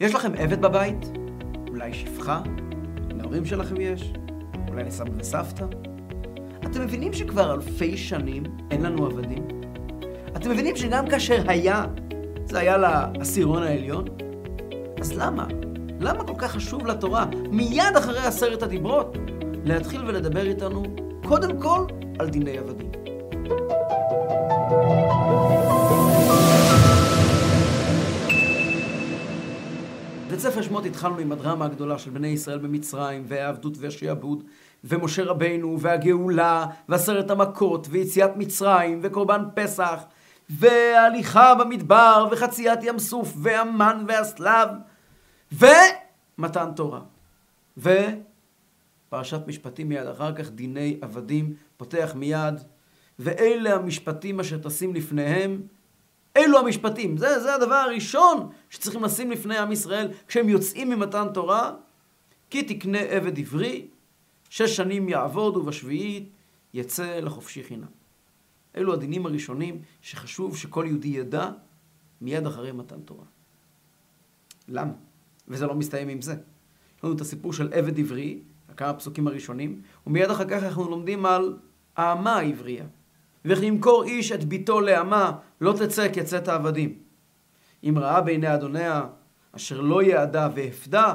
יש לכם עבד בבית? אולי שפחה? להורים שלכם יש? אולי לסבא וסבתא? אתם מבינים שכבר אלפי שנים אין לנו עבדים? אתם מבינים שגם כאשר היה, זה היה לעשירון העליון? אז למה? למה כל כך חשוב לתורה, מיד אחרי 10 הדיברות, להתחיל ולדבר איתנו קודם כל על דיני עבדים? בספר שמות התחלנו עם הדרמה הגדולה של בני ישראל במצרים, והעבדות והשעבוד, ומשה רבנו, והגאולה, ועשרת המכות, ויציאת מצרים, וקורבן פסח, וההליכה במדבר, וחציית ים סוף, והמן והסלב, ומתן תורה. ופרשת משפטים מיד אחר כך, דיני עבדים, פותח מיד, ואלה המשפטים אשר תשים לפניהם, אלו המשפטים. זה הדבר הראשון שצריכים לשים לפני עם ישראל כשהם יוצאים ממתן תורה. כי תקנה עבד עברי, 6 שנים יעבוד ובשביעית יצא לחופשי חינם. אלו הדינים הראשונים שחשוב שכל יהודי ידע מיד אחרי מתן תורה. למה? וזה לא מסתיים עם זה. יש לנו את הסיפור של עבד עברי, כמה הפסוקים הראשונים, ומיד אחר כך אנחנו לומדים על העמה העברייה. ואיך ימכור איש את ביתו לעמה, לא תצא כצאת העבדים. אם ראה בעיני אדוניה, אשר לא יעדה והפדה,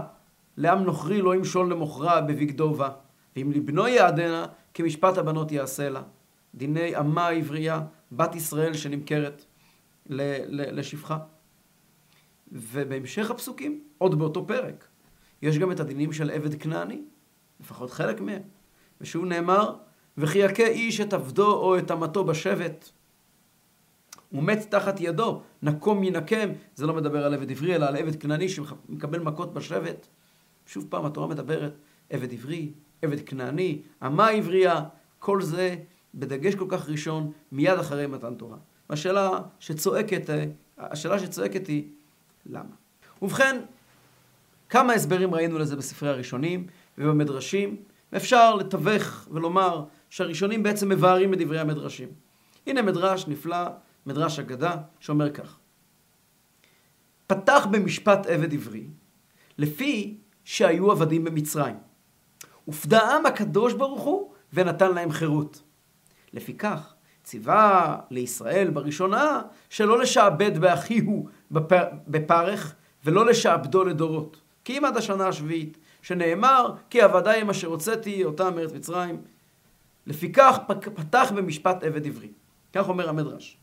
לעם נוכרי לא ימשול למוכרה בבגדו בה. ואם לבנו יעדנה, כמשפט הבנות יעשה לה. דיני עמה העברייה, בת ישראל שנמכרת לשפחה. ובהמשך הפסוקים, עוד באותו פרק, יש גם את הדינים של עבד כנעני, לפחות חלק מהם. ושוב נאמר, וכי יכה איש את עבדו או את אמתו בשבט, ומת תחת ידו, נקום ינקם. זה לא מדבר על עבד עברי, אלא על עבד כנעני שמקבל מכות בשבט. שוב פעם, התורה מדברת, עבד עברי, עבד כנעני, עמה עברייה, כל זה בדגש כל כך ראשון, מיד אחרי מתן תורה. השאלה שצועקת היא, למה? ובכן, כמה הסברים ראינו לזה בספרי הראשונים ובמדרשים, אפשר לתווך ולומר שהראשונים בעצם מבארים את דברי המדרשים. הנה מדרש נפלא, מדרש אגדה, שאומר כך. פתח במשפט עבד עברי, לפי שהיו עבדים במצרים. ופדעם הקדוש ברוך הוא ונתן להם חירות. לפי כך, ציווה לישראל בראשונה שלא לשעבד באחיהו בפרך ולא לשעבדו לדורות. כי אם עד השנה השביעית, שנאמר, כי עבדיים אשר הוצאתי אותם מארץ מצרים. לפיכך פתח במשפט עבד עברי. כך אומר המדרש.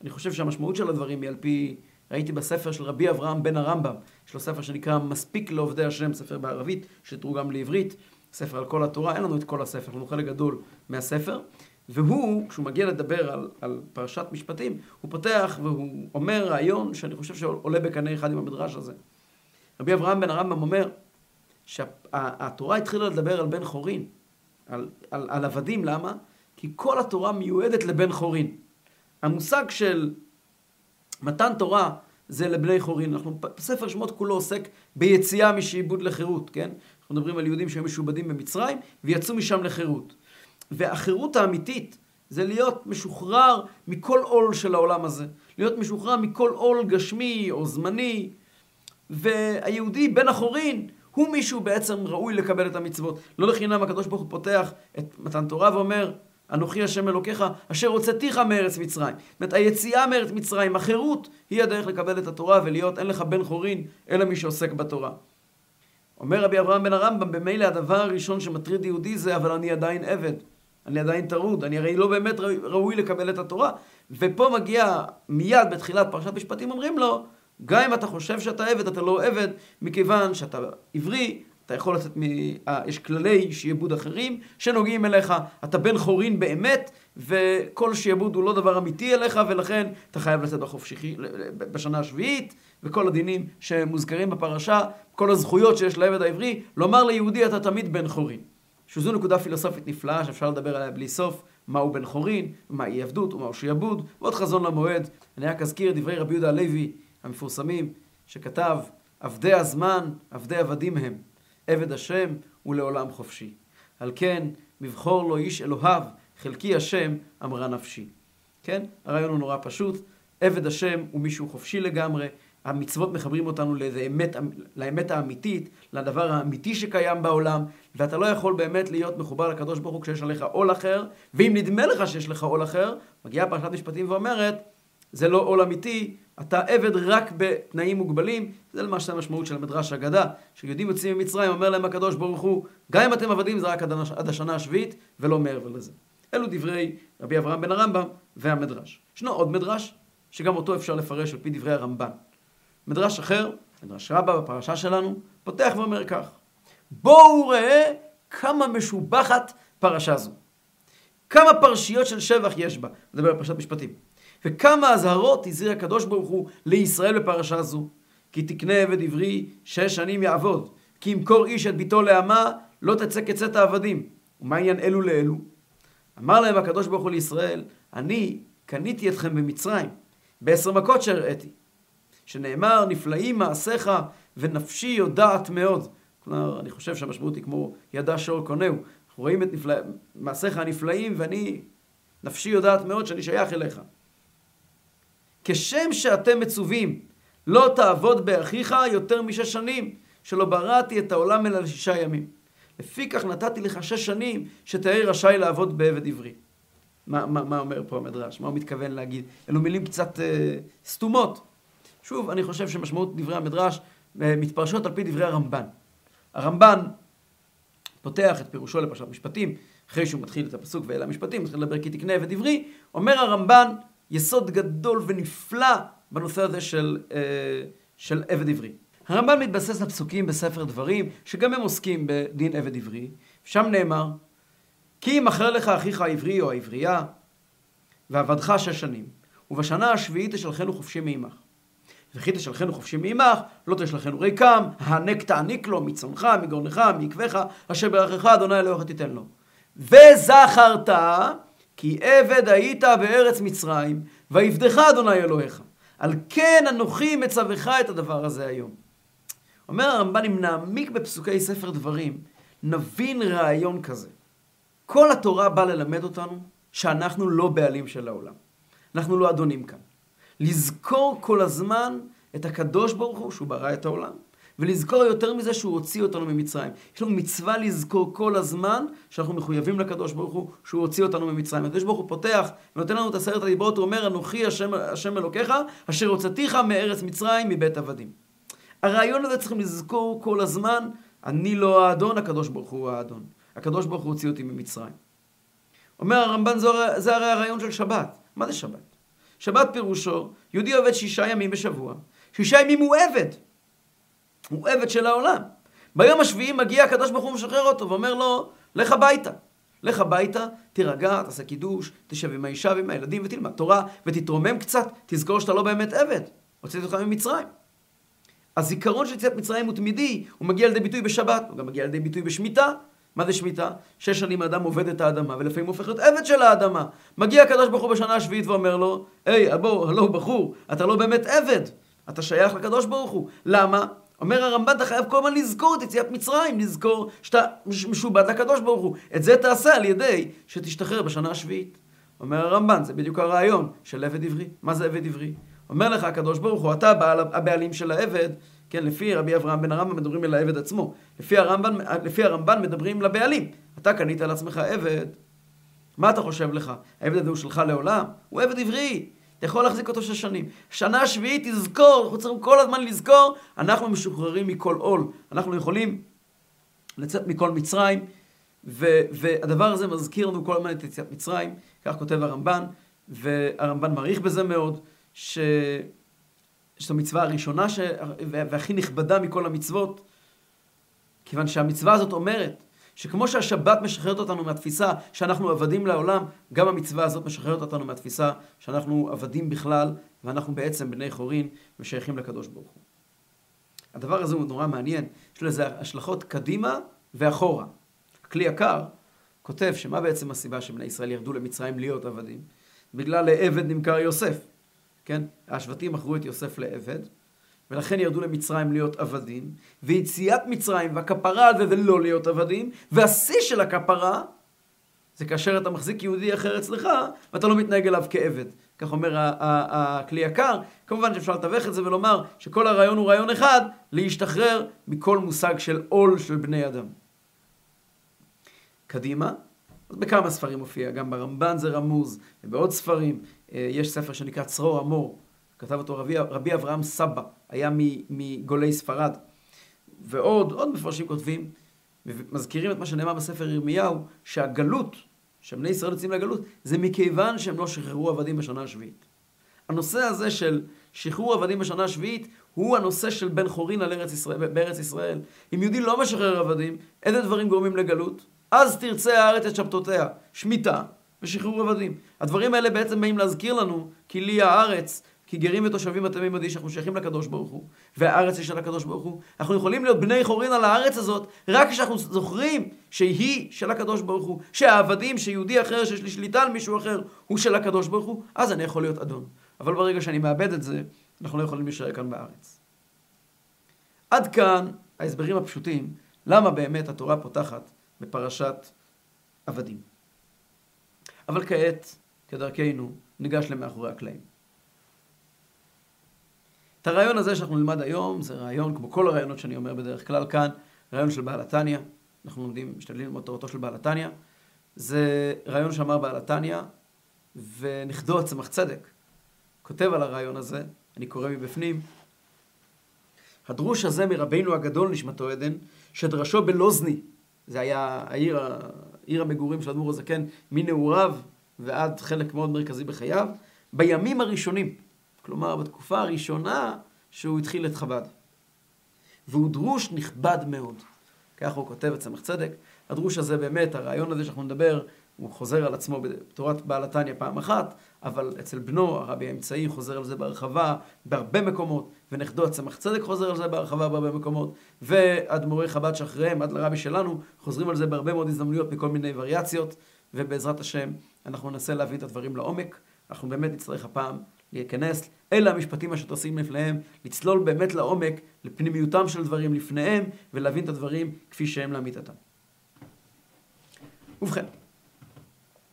אני חושב שהמשמעות של הדברים היא על פי, ראיתי בספר של רבי אברהם בן הרמב"ם, יש לו ספר שנקרא מספיק לעובדי השם, ספר בערבית, שתורגם לעברית, ספר על כל התורה, אין לנו את כל הספר, הוא חלק גדול מהספר, והוא, כשהוא מגיע לדבר על פרשת משפטים, הוא פותח והוא אומר רעיון שאני חושב שעולה בקנה אחד עם המדרש הזה. רבי אברהם בן הרמב"ם אומר, שהתורה התחילה לדבר על בן חורין, על עבדים. למה? כי כל התורה מיועדת לבן חורין. המושג של מתן תורה זה לבני חורין. ספר שמות כולו עוסק ביציאה משעבוד לחירות, כן? אנחנו מדברים על יהודים שהם משועבדים במצרים ויצאו משם לחירות. והחירות האמיתית זה להיות משוחרר מכל עול של העולם הזה, להיות משוחרר מכל עול גשמי או זמני. והיהודי בן החורין הוא מישהו בעצם ראוי לקבל את המצוות. לא לחינם הקדוש ברוך הוא פותח את מתן תורה ואומר, אנוכי השם אלוקיך, אשר הוצאתיך מארץ מצרים. זאת אומרת, היציאה מארץ מצרים, החירות, היא הדרך לקבל את התורה ולהיות, אין לך בן חורין, אלא מי שעוסק בתורה. אומר רבי אברהם בן הרמב"ם, במילא הדבר הראשון שמטריד יהודי זה, אבל אני עדיין עבד, אני עדיין טרוד, אני הרי לא באמת ראוי לקבל את התורה. ופה מגיע מיד בתחילת פרשת משפטים, אומרים לו, גם אם אתה חושב שאתה עבד, אתה לא עבד, מכיוון שאתה עברי, אתה יכול לצאת יש כללי שיעבוד אחרים שנוגעים אליך, אתה בן חורין באמת, וכל שיעבוד הוא לא דבר אמיתי אליך, ולכן אתה חייב לצאת בחופשי בשנה השביעית, וכל הדינים שמוזכרים בפרשה, כל הזכויות שיש לעבד העברי, לומר ליהודי אתה תמיד בן חורין. שזו נקודה פילוסופית נפלאה שאפשר לדבר עליה בלי סוף, מהו בן חורין, מהי עבדות ומהו שיעבוד, ועוד חזון למועד. אני רק אזכיר דברי רבי יהודה הלוי, המפורסמים, שכתב, עבדי הזמן, עבדי עבדים הם, עבד השם ולעולם חופשי. על כן, מבחור לו איש אלוהיו, חלקי השם אמרה נפשי. כן? הרעיון הוא נורא פשוט, עבד השם הוא מישהו חופשי לגמרי, המצוות מחברים אותנו לאמת האמיתית, לדבר האמיתי שקיים בעולם, ואתה לא יכול באמת להיות מחובר לקדוש ברוך הוא כשיש עליך עול אחר, ואם נדמה לך שיש לך עול אחר, מגיעה פרשת משפטים ואומרת, זה לא עול אמיתי, אתה עבד רק בתנאים מוגבלים. זה למעשה המשמעות של מדרש ההגדה, שיהודים יוצאים ממצרים, אומר להם הקדוש ברוך הוא, גם אם אתם עבדים זה רק עד השנה השביעית, ולא מעבר לזה. אלו דברי רבי אברהם בן הרמב"ם והמדרש. ישנו עוד מדרש, שגם אותו אפשר לפרש על פי דברי הרמב"ן. מדרש אחר, מדרש רבה בפרשה שלנו, פותח ואומר כך, בואו ראה כמה משובחת פרשה זו. כמה פרשיות של שבח יש בה, מדבר על פרשת משפטים. וכמה אזהרות הזהיר הקדוש ברוך הוא לישראל בפרשה זו. כי תקנה עבד עברי 6 שנים יעבוד, כי ימכור איש את ביתו לעמה, לא תצא קצת העבדים. ומה עניין אלו לאלו? אמר להם הקדוש ברוך הוא לישראל, אני קניתי אתכם במצרים, 10 מכות שהראיתי. שנאמר, נפלאים מעשיך ונפשי יודעת מאוד. כלומר, אני חושב שהמשמעות היא כמו ידע שאול קונהו. אנחנו רואים את מעשיך הנפלאים ואני, נפשי יודעת מאוד שאני שייך אליך. כשם שאתם מצווים, לא תעבוד באחיך יותר מ6 שנים, שלא בראתי את העולם אלא ל6 ימים. לפי כך נתתי לך 6 שנים שתהיה רשאי לעבוד בעבד עברי. מה אומר פה המדרש? מה הוא מתכוון להגיד? אלו מילים קצת סתומות. שוב, אני חושב שמשמעות דברי המדרש מתפרשות על פי דברי הרמב"ן. הרמב"ן פותח את פירושו לפרשת משפטים, אחרי שהוא מתחיל את הפסוק ואלה המשפטים, מתחיל לדבר כי תקנה עבד עברי, אומר הרמב"ן יסוד גדול ונפלא בנושא הזה של עבד עברי. הרמב"ן מתבסס לפסוקים בספר דברים, שגם הם עוסקים בדין עבד עברי. שם נאמר, כי אם אחר לך אחיך העברי או העברייה, ועבדך 6 שנים, ובשנה השביעית תשלחנו חופשי מעמך. וכי תשלחנו חופשי מעמך, לא תשלחנו ריקם, הענק תעניק לו, מצונך, מגורנך, מעקבך, אשר ברכך, אדוני אלוהיך תיתן לו. וזכרת, כי עבד היית בארץ מצרים, ויפדך אדוני אלוהיך. על כן אנוכי מצווך את הדבר הזה היום. אומר הרמב"ן, אם נעמיק בפסוקי ספר דברים, נבין רעיון כזה. כל התורה באה ללמד אותנו שאנחנו לא בעלים של העולם. אנחנו לא אדונים כאן. לזכור כל הזמן את הקדוש ברוך הוא שהוא ברא את העולם, ולזכור יותר מזה שהוא הוציא אותנו ממצרים. יש לנו מצווה לזכור כל הזמן שאנחנו מחויבים לקדוש ברוך הוא שהוא הוציא אותנו ממצרים. הקדוש ברוך הוא פותח ונותן לנו את 10 הדיברות, הוא אומר, אנוכי השם אלוקיך, אשר הוצאתיך מארץ מצרים מבית עבדים. הרעיון הזה צריכים לזכור כל הזמן, אני לא האדון, הקדוש ברוך הוא האדון. הקדוש ברוך הוא הוציא אותי ממצרים. אומר הרמב"ן, זה הרי הרעיון של שבת. מה זה שבת? שבת פירושו, יהודי עובד 6 ימים בשבוע. 6 ימים הוא עבד. הוא עבד של העולם. ביום השביעי מגיע הקדוש ברוך הוא משחרר אותו ואומר לו, לך הביתה. לך הביתה, תירגע, תעשה קידוש, תשב עם האישה ועם הילדים ותלמד תורה ותתרומם קצת, תזכור שאתה לא באמת עבד. הוצאתי אותך ממצרים. הזיכרון של יציאת מצרים הוא תמידי, הוא מגיע לידי ביטוי בשבת, הוא גם מגיע לידי ביטוי בשמיטה. מה זה שמיטה? 6 שנים האדם עובד את האדמה, ולפעמים הופך להיות עבד של האדמה. מגיע הקדוש ברוך הוא בשנה השביעית ואומר לו, היי, בחור, אתה לא באמת עבד, אתה שייך לקדוש ברוך הוא. למה? אומר הרמב"ן, אתה חייב כל הזמן לזכור את יציאת מצרים, לזכור שאתה משובד לקדוש ברוך הוא. את זה תעשה על ידי שתשתחרר בשנה השביעית. אומר הרמב"ן, זה בדיוק הרעיון של עבד עברי. מה זה עבד עברי? אומר לך הקדוש ברוך הוא, אתה הבעלים של העבד. כן, לפי רבי אברהם בן הרמב"ם מדברים אל העבד עצמו. לפי הרמב"ן מדברים לבעלים. אתה קנית על עצמך עבד. מה אתה חושב לך? העבד הזה הוא שלך לעולם? הוא עבד עברי. אתה יכול להחזיק אותו 6 שנים. שנה שביעית תזכור, אנחנו צריכים כל הזמן לזכור, אנחנו משוחררים מכל עול. אנחנו יכולים לצאת מכל מצרים, והדבר הזה מזכיר לנו כל הזמן את יציאת מצרים. כך כותב הרמב"ן, והרמב"ן מעריך בזה מאוד, שזו מצווה הראשונה והכי נכבדה מכל המצוות, כיוון שהמצווה הזאת אומרת שכמו שהשבת משחררת אותנו מהתפיסה שאנחנו עבדים לעולם, גם המצווה הזאת משחררת אותנו מהתפיסה שאנחנו עבדים בכלל, ואנחנו בעצם בני חורין ושייכים לקדוש ברוך הוא. הדבר הזה הוא נורא מעניין, יש לזה השלכות קדימה ואחורה. כלי יקר כותב שמה בעצם הסיבה שבני ישראל ירדו למצרים להיות עבדים? בגלל לעבד נמכר יוסף. כן? השבטים מכרו את יוסף לעבד, ולכן ירדו למצרים להיות עבדים, ויציאת מצרים והכפרה על זה זה לא להיות עבדים, והשיא של הכפרה זה כאשר אתה מחזיק יהודי אחר אצלך, ואתה לא מתנהג אליו כעבד. כך אומר הכלי יקר. כמובן שאפשר לתווך את זה ולומר שכל הרעיון הוא רעיון אחד, להשתחרר מכל מושג של עול של בני אדם. קדימה, אז בכמה ספרים מופיע, גם ברמב"ן זה רמוז, ובעוד ספרים, יש ספר שנקרא צרור המור, כתב אותו רבי אברהם סבא, היה מגולי ספרד, ועוד מפרשים כותבים, מזכירים את מה שנאמר בספר ירמיהו, שהגלות, שבני ישראל יוצאים לגלות, זה מכיוון שהם לא שחררו עבדים בשנה השביעית. הנושא הזה של שחרור עבדים בשנה השביעית, הוא הנושא של בן חורין בארץ ישראל. אם יהודי לא משחרר עבדים, איזה דברים גורמים לגלות? אז תרצה הארץ את שבתותיה, שמיטה ושחרור עבדים. הדברים האלה בעצם באים להזכיר לנו, כי לי הארץ, כי גרים ותושבים אתם עמדי, שאנחנו שייכים לקדוש ברוך הוא, והארץ היא של הקדוש ברוך הוא. אנחנו יכולים להיות בני חורין על הארץ הזאת, רק כשאנחנו זוכרים שהיא של הקדוש ברוך הוא, שהעבדים, שיהודי אחר, שיש לי שליטה על מישהו אחר, הוא של הקדוש ברוך הוא, אז אני יכול להיות אדון. אבל ברגע שאני מאבד את זה, אנחנו לא יכולים להישאר כאן בארץ. עד כאן ההסברים הפשוטים, למה באמת התורה פותחת בפרשת עבדים. אבל כעת, כדרכנו, ניגש למאחורי הקלעים. את הרעיון הזה שאנחנו נלמד היום, זה רעיון, כמו כל הרעיונות שאני אומר בדרך כלל כאן, רעיון של בעל התניא, אנחנו לומדים, משתדלים ללמוד תורתו של בעל התניא, זה רעיון שאמר בעל התניא, ונכדו צמח צדק, כותב על הרעיון הזה, אני קורא מבפנים, הדרוש הזה מרבינו הגדול נשמתו עדן, שדרשו בלוזני, זה היה העיר המגורים של אדמו"ר הזקן, מנעוריו ועד חלק מאוד מרכזי בחייו, בימים הראשונים, כלומר בתקופה הראשונה שהוא התחיל את חב"ד. והוא דרוש נכבד מאוד. כך הוא כותב את צמח צדק. הדרוש הזה באמת, הרעיון הזה שאנחנו נדבר, הוא חוזר על עצמו בתורת בעל התניא פעם אחת, אבל אצל בנו, הרבי האמצעי, חוזר על זה בהרחבה, בהרבה מקומות, ונכדו הצמח צדק חוזר על זה בהרחבה בהרבה מקומות, ואדמו"רי חב"ד שאחריהם, עד לרבי שלנו, חוזרים על זה בהרבה מאוד הזדמנויות מכל מיני וריאציות, ובעזרת השם אנחנו ננסה להביא את הדברים לעומק. אנחנו באמת נצטרך הפעם להיכנס אלה המשפטים שתשים לפניהם, לצלול באמת לעומק, לפנימיותם של דברים לפניהם, ולהבין את הדברים כפי שהם לאמיתתם. ובכן,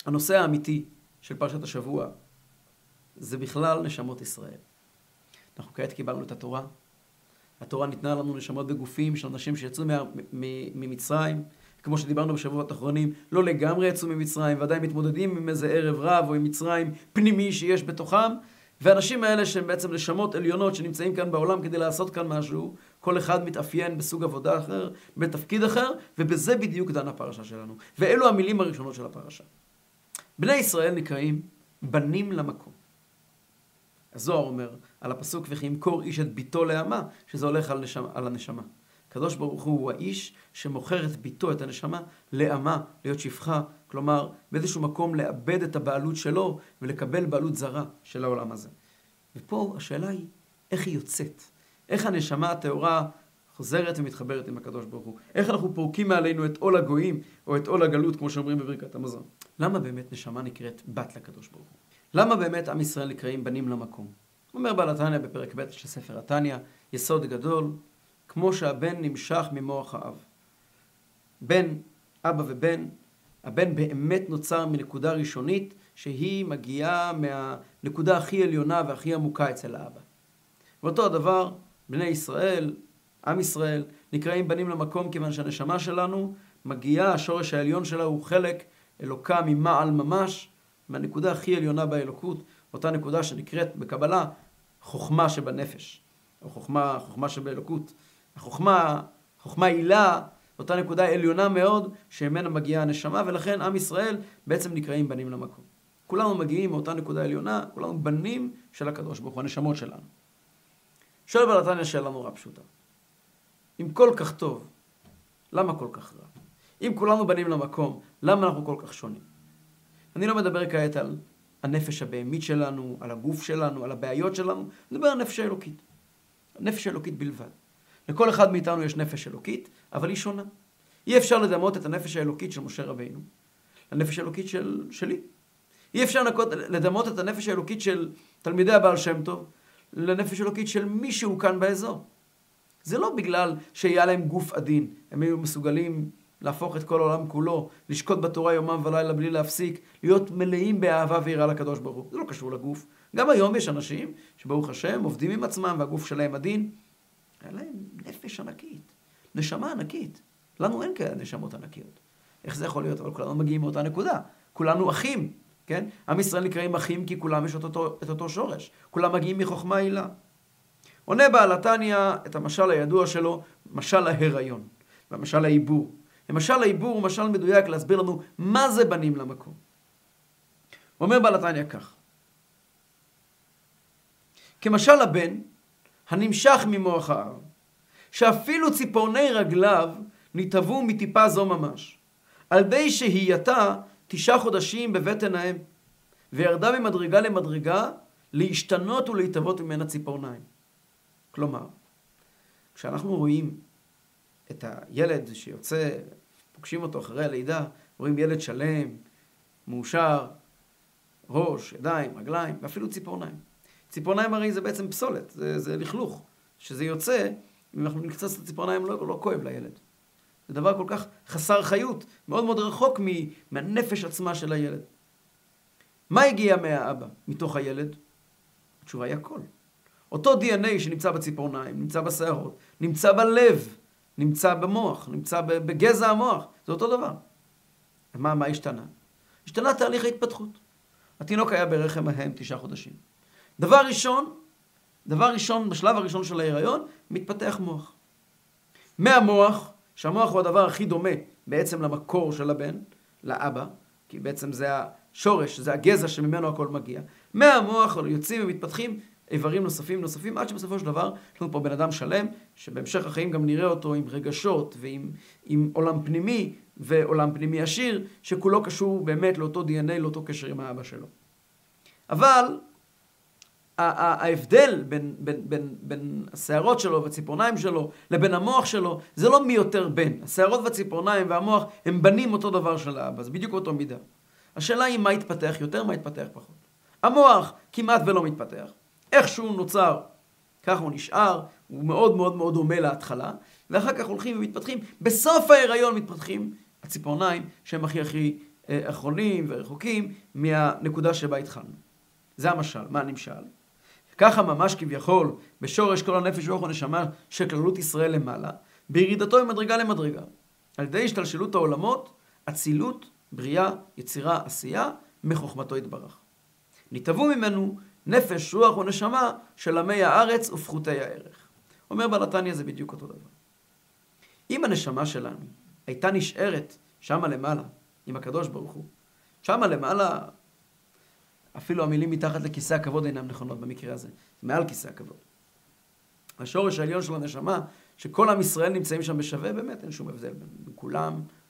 הנושא האמיתי של פרשת השבוע זה בכלל נשמות ישראל. אנחנו כעת קיבלנו את התורה. התורה ניתנה לנו נשמות בגופים של אנשים שיצאו ממצרים, כמו שדיברנו בשבועות האחרונים, לא לגמרי יצאו ממצרים, ועדיין מתמודדים עם איזה ערב רב או עם מצרים פנימי שיש בתוכם, והאנשים האלה שהם בעצם נשמות עליונות שנמצאים כאן בעולם כדי לעשות כאן משהו, כל אחד מתאפיין בסוג עבודה אחר, בתפקיד אחר, ובזה בדיוק דן הפרשה שלנו. ואלו המילים הראשונות של הפרשה. בני ישראל נקראים בנים למקום. הזוהר אומר על הפסוק וכי ימכור איש את ביתו לעמה, שזה הולך על הנשמה. הקדוש ברוך הוא האיש שמוכר את ביתו, את הנשמה, לעמה, להיות שפחה, כלומר באיזשהו מקום לאבד את הבעלות שלו ולקבל בעלות זרה של העולם הזה. ופה השאלה היא איך היא יוצאת, איך הנשמה הטהורה חוזרת ומתחברת עם הקדוש ברוך הוא, איך אנחנו פורקים מעלינו את עול הגויים או את עול הגלות כמו שאומרים בברכת המזון. למה באמת נשמה נקראת בת לקדוש ברוך הוא? למה באמת עם ישראל נקראים בנים למקום? אומר בעל התניא בפרק ב' של ספר התניא, יסוד גדול, כמו שהבן נמשך ממוח האב. בן, אבא ובן, הבן באמת נוצר מנקודה ראשונית שהיא מגיעה מהנקודה הכי עליונה והכי עמוקה אצל האבא. ואותו הדבר, בני ישראל, עם ישראל, נקראים בנים למקום כיוון שהנשמה שלנו מגיעה, השורש העליון שלה הוא חלק אלוקה ממעל ממש, מהנקודה הכי עליונה באלוקות, אותה נקודה שנקראת בקבלה חוכמה שבנפש, או חוכמה שבאלוקות. החוכמה הילה, אותה נקודה עליונה מאוד, שממנה מגיעה הנשמה, ולכן עם ישראל בעצם נקראים בנים למקום. כולנו מגיעים מאותה נקודה עליונה, כולנו בנים של הקדוש ברוך הוא, הנשמות שלנו. שואל בעל התניא שאלה נורא פשוטה. אם כל כך טוב, למה כל כך רע? אם כולנו בנים למקום, למה אנחנו כל כך שונים? אני לא מדבר כעת על הנפש הבהמית שלנו, על הגוף שלנו, על הבעיות שלנו, אני מדבר על נפש האלוקית. נפש אלוקית בלבד. לכל אחד מאיתנו יש נפש אלוקית, אבל היא שונה. אי אפשר לדמות את הנפש האלוקית של משה רבינו, לנפש האלוקית שלי. אי אפשר לדמות את הנפש האלוקית של תלמידי הבעל שם טוב, לנפש אלוקית של מישהו כאן באזור. זה לא בגלל שהיה להם גוף עדין, הם היו מסוגלים להפוך את כל העולם כולו, לשקוט בתורה יומם ולילה בלי להפסיק, להיות מלאים באהבה ויראה לקדוש ברוך הוא. זה לא קשור לגוף. גם היום יש אנשים שברוך השם עובדים עם עצמם והגוף שלהם עדין. היה להם נפש ענקית, נשמה ענקית. לנו אין כאלה נשמות ענקיות. איך זה יכול להיות? אבל כולנו מגיעים מאותה נקודה. כולנו אחים, כן? עם ישראל נקראים אחים כי כולם יש את אותו שורש. כולם מגיעים מחוכמה הילה. עונה בעל התניא את המשל הידוע שלו, משל ההיריון, והמשל העיבור. למשל העיבור הוא משל מדויק להסביר לנו מה זה בנים למקום. הוא אומר בעל התניא כך: כמשל הבן הנמשך ממוח האב, שאפילו ציפורני רגליו נתהוו מטיפה זו ממש, על די שהייתה 9 חודשים בבטן האם, וירדה ממדרגה למדרגה להשתנות ולהתהוות ממנה ציפורניים. כלומר, כשאנחנו רואים את הילד שיוצא, פוגשים אותו אחרי הלידה, רואים ילד שלם, מאושר, ראש, ידיים, רגליים, ואפילו ציפורניים. ציפורניים הרי זה בעצם פסולת, זה לכלוך. שזה יוצא, אם אנחנו נקצץ את הציפורניים לא כואב לילד. זה דבר כל כך חסר חיות, מאוד מאוד רחוק מהנפש עצמה של הילד. מה הגיע מהאבא, מתוך הילד? התשובה היא הכל. אותו DNA שנמצא בציפורניים, נמצא בשערות, נמצא בלב, נמצא במוח, נמצא בגזע המוח. זה אותו דבר. מה השתנה? השתנה תהליך ההתפתחות. התינוק היה ברחם ההם 9 חודשים. דבר ראשון, בשלב הראשון של ההיריון, מתפתח מוח. מהמוח, שהמוח הוא הדבר הכי דומה בעצם למקור של הבן, לאבא, כי בעצם זה השורש, זה הגזע שממנו הכל מגיע. מהמוח יוצאים ומתפתחים איברים נוספים, עד שבסופו של דבר יש לנו פה בן אדם שלם, שבהמשך החיים גם נראה אותו עם רגשות ועם עולם פנימי ועולם פנימי עשיר, שכולו קשור באמת לאותו DNA, לאותו קשר עם האבא שלו. אבל ההבדל בין השערות שלו והציפורניים שלו לבין המוח שלו, זה לא מי יותר בן. השערות והציפורניים והמוח הם בנים אותו דבר של האבא, זה בדיוק אותו מידה. השאלה היא מה יתפתח יותר, מה יתפתח פחות. המוח כמעט ולא מתפתח. איך שהוא נוצר, כך הוא נשאר, הוא מאוד מאוד מאוד דומה להתחלה, ואחר כך הולכים ומתפתחים, בסוף ההיריון מתפתחים הציפורניים, שהם הכי אחרונים ורחוקים מהנקודה שבה התחלנו. זה המשל, מה הנמשל? ככה ממש כביכול, בשורש כל הנפש ורוח הנשמה שכללות ישראל למעלה, בירידתו ממדרגה למדרגה. על ידי השתלשלות העולמות, אצילות, בריאה, יצירה, עשייה, מחוכמתו התברך. נתהוו ממנו נפש, רוח ונשמה של עמי הארץ ופחותי הערך. אומר בעל התניא זה בדיוק אותו דבר. אם הנשמה שלנו הייתה נשארת שמה למעלה, עם הקדוש ברוך הוא, שמה למעלה, אפילו המילים מתחת לכיסא הכבוד אינם נכונות במקרה הזה, מעל כיסא הכבוד. השורש העליון של הנשמה, שכל עם ישראל נמצאים שם בשווה, באמת אין שום הבדל.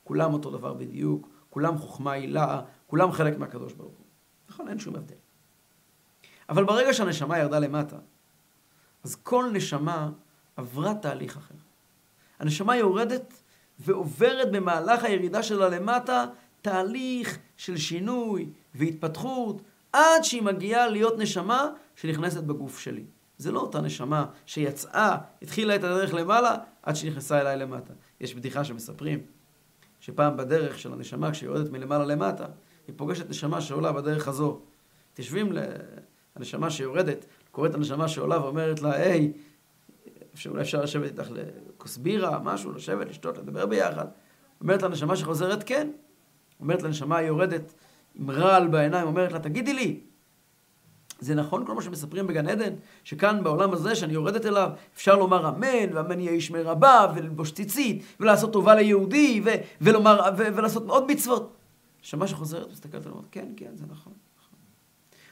כולם אותו דבר בדיוק, כולם חוכמה הילה, כולם חלק מהקדוש ברוך הוא. נכון, אין שום הבדל. אבל ברגע שהנשמה ירדה למטה, אז כל נשמה עברה תהליך אחר. הנשמה יורדת ועוברת במהלך הירידה שלה למטה תהליך של שינוי והתפתחות, עד שהיא מגיעה להיות נשמה שנכנסת בגוף שלי. זה לא אותה נשמה שיצאה, התחילה את הדרך למעלה, עד שנכנסה אליי למטה. יש בדיחה שמספרים שפעם בדרך של הנשמה, כשיורדת מלמעלה למטה, היא פוגשת נשמה שעולה בדרך הזו. תשבים הנשמה שיורדת, קוראת הנשמה שעולה ואומרת לה, היי, שאולי אפשר לשבת איתך לכוס בירה, משהו, לשבת, לשתות, לדבר ביחד. אומרת לה נשמה שחוזרת, כן. אומרת לה נשמה יורדת עם רעל בעיניים, אומרת לה, תגידי לי, זה נכון כל מה שמספרים בגן עדן, שכאן בעולם הזה שאני יורדת אליו, אפשר לומר אמן, ואמן יהיה איש מרבה, וללבוש ציצית, ולעשות טובה ליהודי, ולעשות עוד מצוות. נשמה שחוזרת, מסתכלת עליו, כן, זה נכון.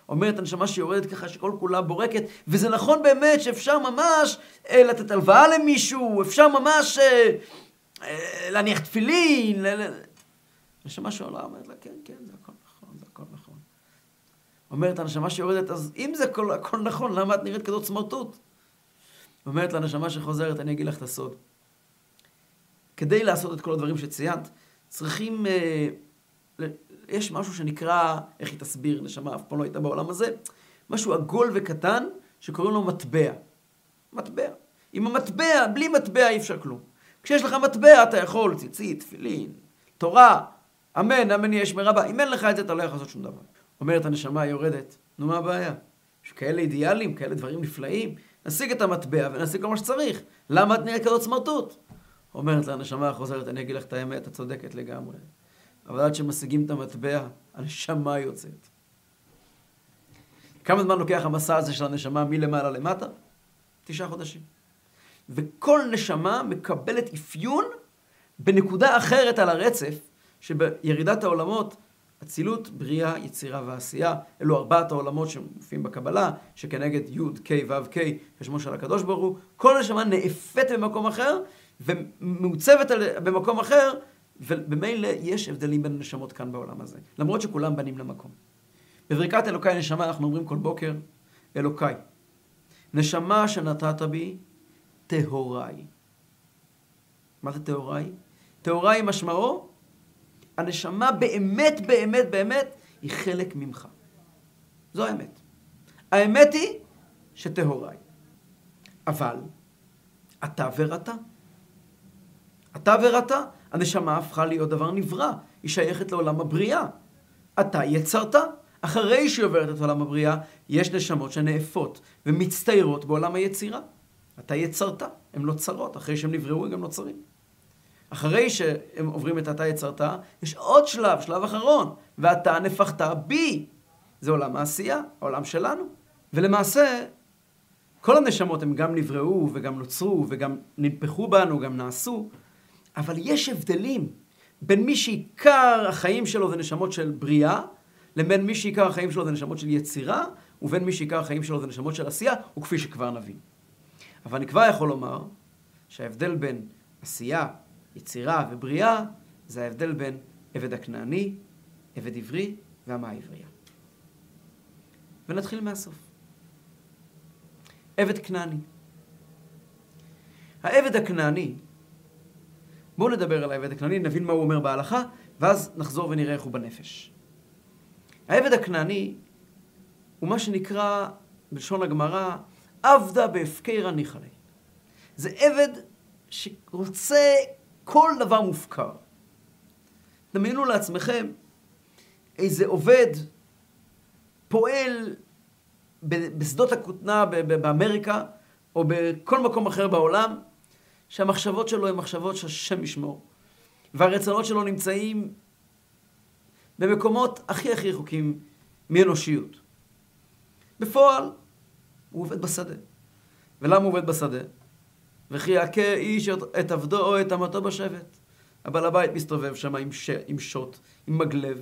אומרת הנשמה שיורדת ככה שכל כולה בורקת, וזה נכון באמת שאפשר ממש לתת הלוואה למישהו, אפשר ממש להניח תפילין. הנשמה שעולה אומרת לה, כן, זה הכל נכון, זה הכל נכון. אומרת הנשמה שיורדת, אז אם זה הכל נכון, למה את נראית כזאת סמרטוט? אומרת לנשמה שחוזרת, אני אגיד לך את הסוד. כדי לעשות את כל הדברים שציינת, צריכים יש משהו שנקרא, איך היא תסביר, נשמה אף פעם לא הייתה בעולם הזה, משהו עגול וקטן שקוראים לו מטבע. מטבע. עם המטבע, בלי מטבע אי אפשר כלום. כשיש לך מטבע אתה יכול, ציצית, תפילין, תורה, אמן, אמן יש מרבה. אם אין לך את זה אתה לא יכול לעשות שום דבר. אומרת הנשמה יורדת, נו מה הבעיה? יש כאלה אידיאלים, כאלה דברים נפלאים, נשיג את המטבע ונשיג כל מה שצריך. למה את נהיה כזאת סמרטוט? אומרת לה הנשמה החוזרת, אני אגיד לך את האמת, את צודקת לגמרי. אבל עד שמשיגים את המטבע, הנשמה יוצאת. כמה זמן לוקח המסע הזה של הנשמה מלמעלה למטה? 9 חודשים. וכל נשמה מקבלת אפיון בנקודה אחרת על הרצף, שבירידת העולמות, אצילות, בריאה, יצירה ועשייה, אלו 4 העולמות שמופיעים בקבלה, שכנגד י' כ' ו' כ' כשמו של הקדוש ברוך הוא, כל נשמה נאפת במקום אחר, ומעוצבת במקום אחר, ובמילא יש הבדלים בין הנשמות כאן בעולם הזה, למרות שכולם בנים למקום. בברכת אלוקי נשמה אנחנו אומרים כל בוקר, אלוקי, נשמה שנתת בי, תהוראי. מה זה תהוראי? תהוראי משמעו, הנשמה באמת, באמת, באמת, היא חלק ממך. זו האמת. האמת היא שתהוראי. אבל, אתה וראתה. אתה וראתה, הנשמה הפכה להיות דבר נברא. היא שייכת לעולם הבריאה. אתה יצרת. אחרי שהיא עוברת את עולם הבריאה, יש נשמות שנאפות ומצטיירות בעולם היצירה. אתה יצרת, הן לא צרות. אחרי שהם נבראו, הם גם לא צרים. אחרי שהם עוברים את אתה יצרת, יש עוד שלב, שלב אחרון. ואתה נפחת בי. זה עולם העשייה, העולם שלנו. ולמעשה, כל הנשמות הם גם נבראו וגם נוצרו וגם ננפחו בנו, גם נעשו. אבל יש הבדלים בין מי שעיקר החיים שלו זה נשמות של בריאה, לבין מי שעיקר החיים שלו זה נשמות של יצירה, ובין מי שעיקר החיים שלו זה נשמות של עשייה, וכפי שכבר נבין. אבל אני כבר יכול לומר שההבדל בין עשייה, יצירה ובריאה, זה ההבדל בין עבד הכנעני, עבד עברי והמה העבריה. ונתחיל מהסוף. עבד כנעני. העבד הכנעני, בואו נדבר על העבד הכנעני, נבין מה הוא אומר בהלכה, ואז נחזור ונראה איך הוא בנפש. העבד הכנעני הוא מה שנקרא, בלשון הגמרא, עבדה בהפקרה ניחלי. זה עבד שרוצה כל דבר מופקר. דמיינו לעצמכם איזה עובד פועל בשדות הכותנה באמריקה, או בכל מקום אחר בעולם, שהמחשבות שלו הן מחשבות שהשם ישמור. והרצונות שלו נמצאים במקומות הכי הכי רחוקים מאנושיות. בפועל, הוא עובד בשדה. ולמה הוא עובד בשדה? וכי יכה איש את עבדו או את אמתו בשבט. הבעל הבית מסתובב שם עם שוט, עם מגלב,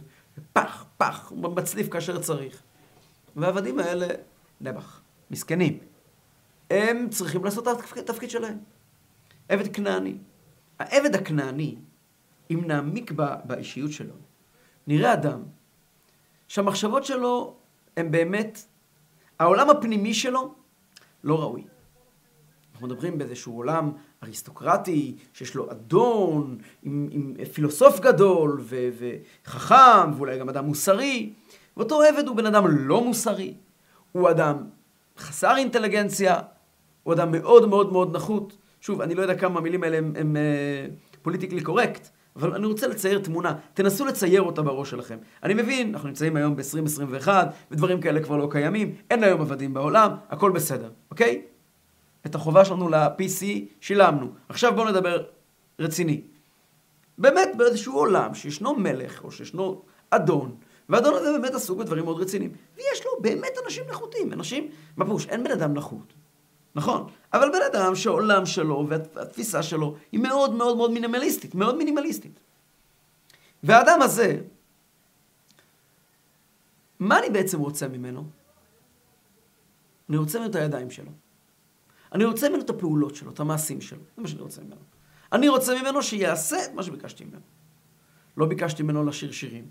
פח, פח, הוא מצליף כאשר צריך. והעבדים האלה נבח, מסכנים. הם צריכים לעשות את התפקיד שלהם. עבד כנעני. העבד הכנעני, אם נעמיק באישיות שלו, נראה אדם שהמחשבות שלו הם באמת, העולם הפנימי שלו לא ראוי. אנחנו מדברים באיזשהו עולם אריסטוקרטי, שיש לו אדון, עם פילוסוף גדול וחכם, ואולי גם אדם מוסרי. ואותו עבד הוא בן אדם לא מוסרי, הוא אדם חסר אינטליגנציה, הוא אדם מאוד מאוד מאוד נחות. שוב, אני לא יודע כמה המילים האלה הם פוליטיקלי קורקט, אבל אני רוצה לצייר תמונה. תנסו לצייר אותה בראש שלכם. אני מבין, אנחנו נמצאים היום ב-2021, ודברים כאלה כבר לא קיימים, אין היום עבדים בעולם, הכל בסדר, אוקיי? את החובה שלנו ל-PC שילמנו. עכשיו בואו נדבר רציני. באמת באיזשהו עולם שישנו מלך או שישנו אדון, והאדון הזה באמת עסוק בדברים מאוד רציניים. ויש לו באמת אנשים נחותים, אנשים מפוש, אין בן אדם נחות. נכון, אבל בן אדם שהעולם שלו והתפיסה שלו היא מאוד מאוד מאוד מינימליסטית, מאוד מינימליסטית. והאדם הזה, מה אני בעצם רוצה ממנו? אני רוצה ממנו את הידיים שלו. אני רוצה ממנו את הפעולות שלו, את המעשים שלו. זה מה שאני רוצה ממנו. אני רוצה ממנו שיעשה את מה שביקשתי ממנו. לא ביקשתי ממנו לשיר שירים.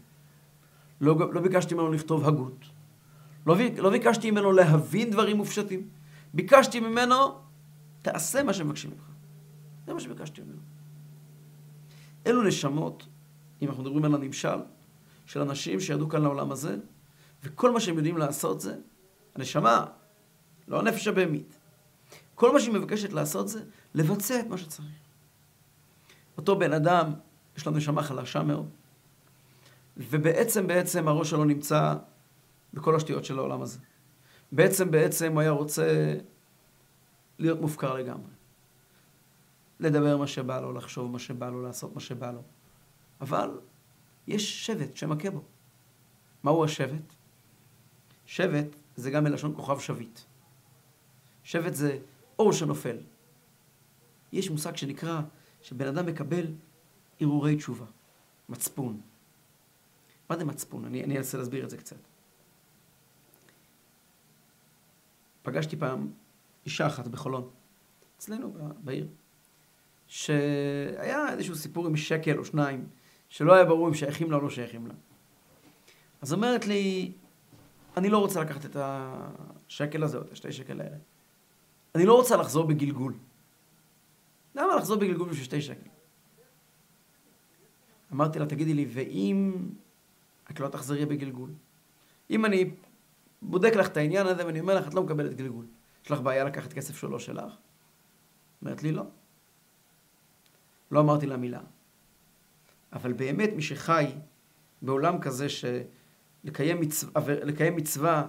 לא ביקשתי ממנו לכתוב הגות. לא ביקשתי ממנו להבין דברים מופשטים. ביקשתי ממנו, תעשה מה שמבקשים ממך. זה מה שביקשתי ממנו. אלו נשמות, אם אנחנו מדברים על הנמשל, של אנשים שידעו כאן לעולם הזה, וכל מה שהם יודעים לעשות זה, הנשמה, לא הנפש הבהמית. כל מה שהיא מבקשת לעשות זה, לבצע את מה שצריך. אותו בן אדם, יש לו נשמה חלשה מאוד, ובעצם הראש שלו נמצא בכל השטויות של העולם הזה. בעצם הוא היה רוצה להיות מופקר לגמרי. לדבר מה שבא לו, לחשוב מה שבא לו, לעשות מה שבא לו. אבל יש שבט שמכה בו. מהו השבט? שבט זה גם מלשון כוכב שביט. שבט זה אור שנופל. יש מושג שנקרא שבן אדם מקבל ערעורי תשובה. מצפון. מה זה מצפון? אני אנסה להסביר את זה קצת. פגשתי פעם אישה אחת בחולון, אצלנו בעיר, שהיה איזשהו סיפור עם שקל או שניים, שלא היה ברור אם שייכים לה או לא שייכים לה. אז אומרת לי, אני לא רוצה לקחת את השקל הזה או את השתי שקל האלה. אני לא רוצה לחזור בגלגול. למה לחזור בגלגול בשביל שתי שקל? אמרתי לה, תגידי לי, ואם את לא תחזרי בגלגול? אם אני בודק לך את העניין הזה ואני אומר לך, את לא מקבלת גלגול. יש לך בעיה לקחת כסף שלא שלך? אמרת לי, לא. לא אמרתי לה מילה. אבל באמת מי שחי בעולם כזה לקיים מצווה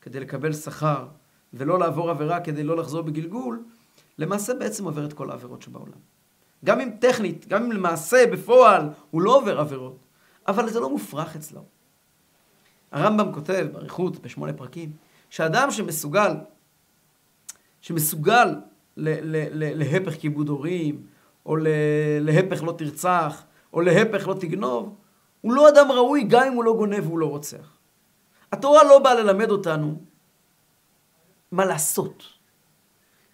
כדי לקבל שכר ולא לעבור עבירה כדי לא לחזור בגלגול, למעשה בעצם עובר את כל העבירות שבעולם. גם אם טכנית, גם אם למעשה בפועל הוא לא עובר עבירות, אבל זה לא מופרך אצלו. הרמב"ם כותב באריכות ב8 פרקים, שאדם שמסוגל להפך כיבוד הורים, או להפך לא תרצח, או להפך לא תגנוב, הוא לא אדם ראוי גם אם הוא לא גונב והוא לא רוצח. התורה לא באה ללמד אותנו מה לעשות.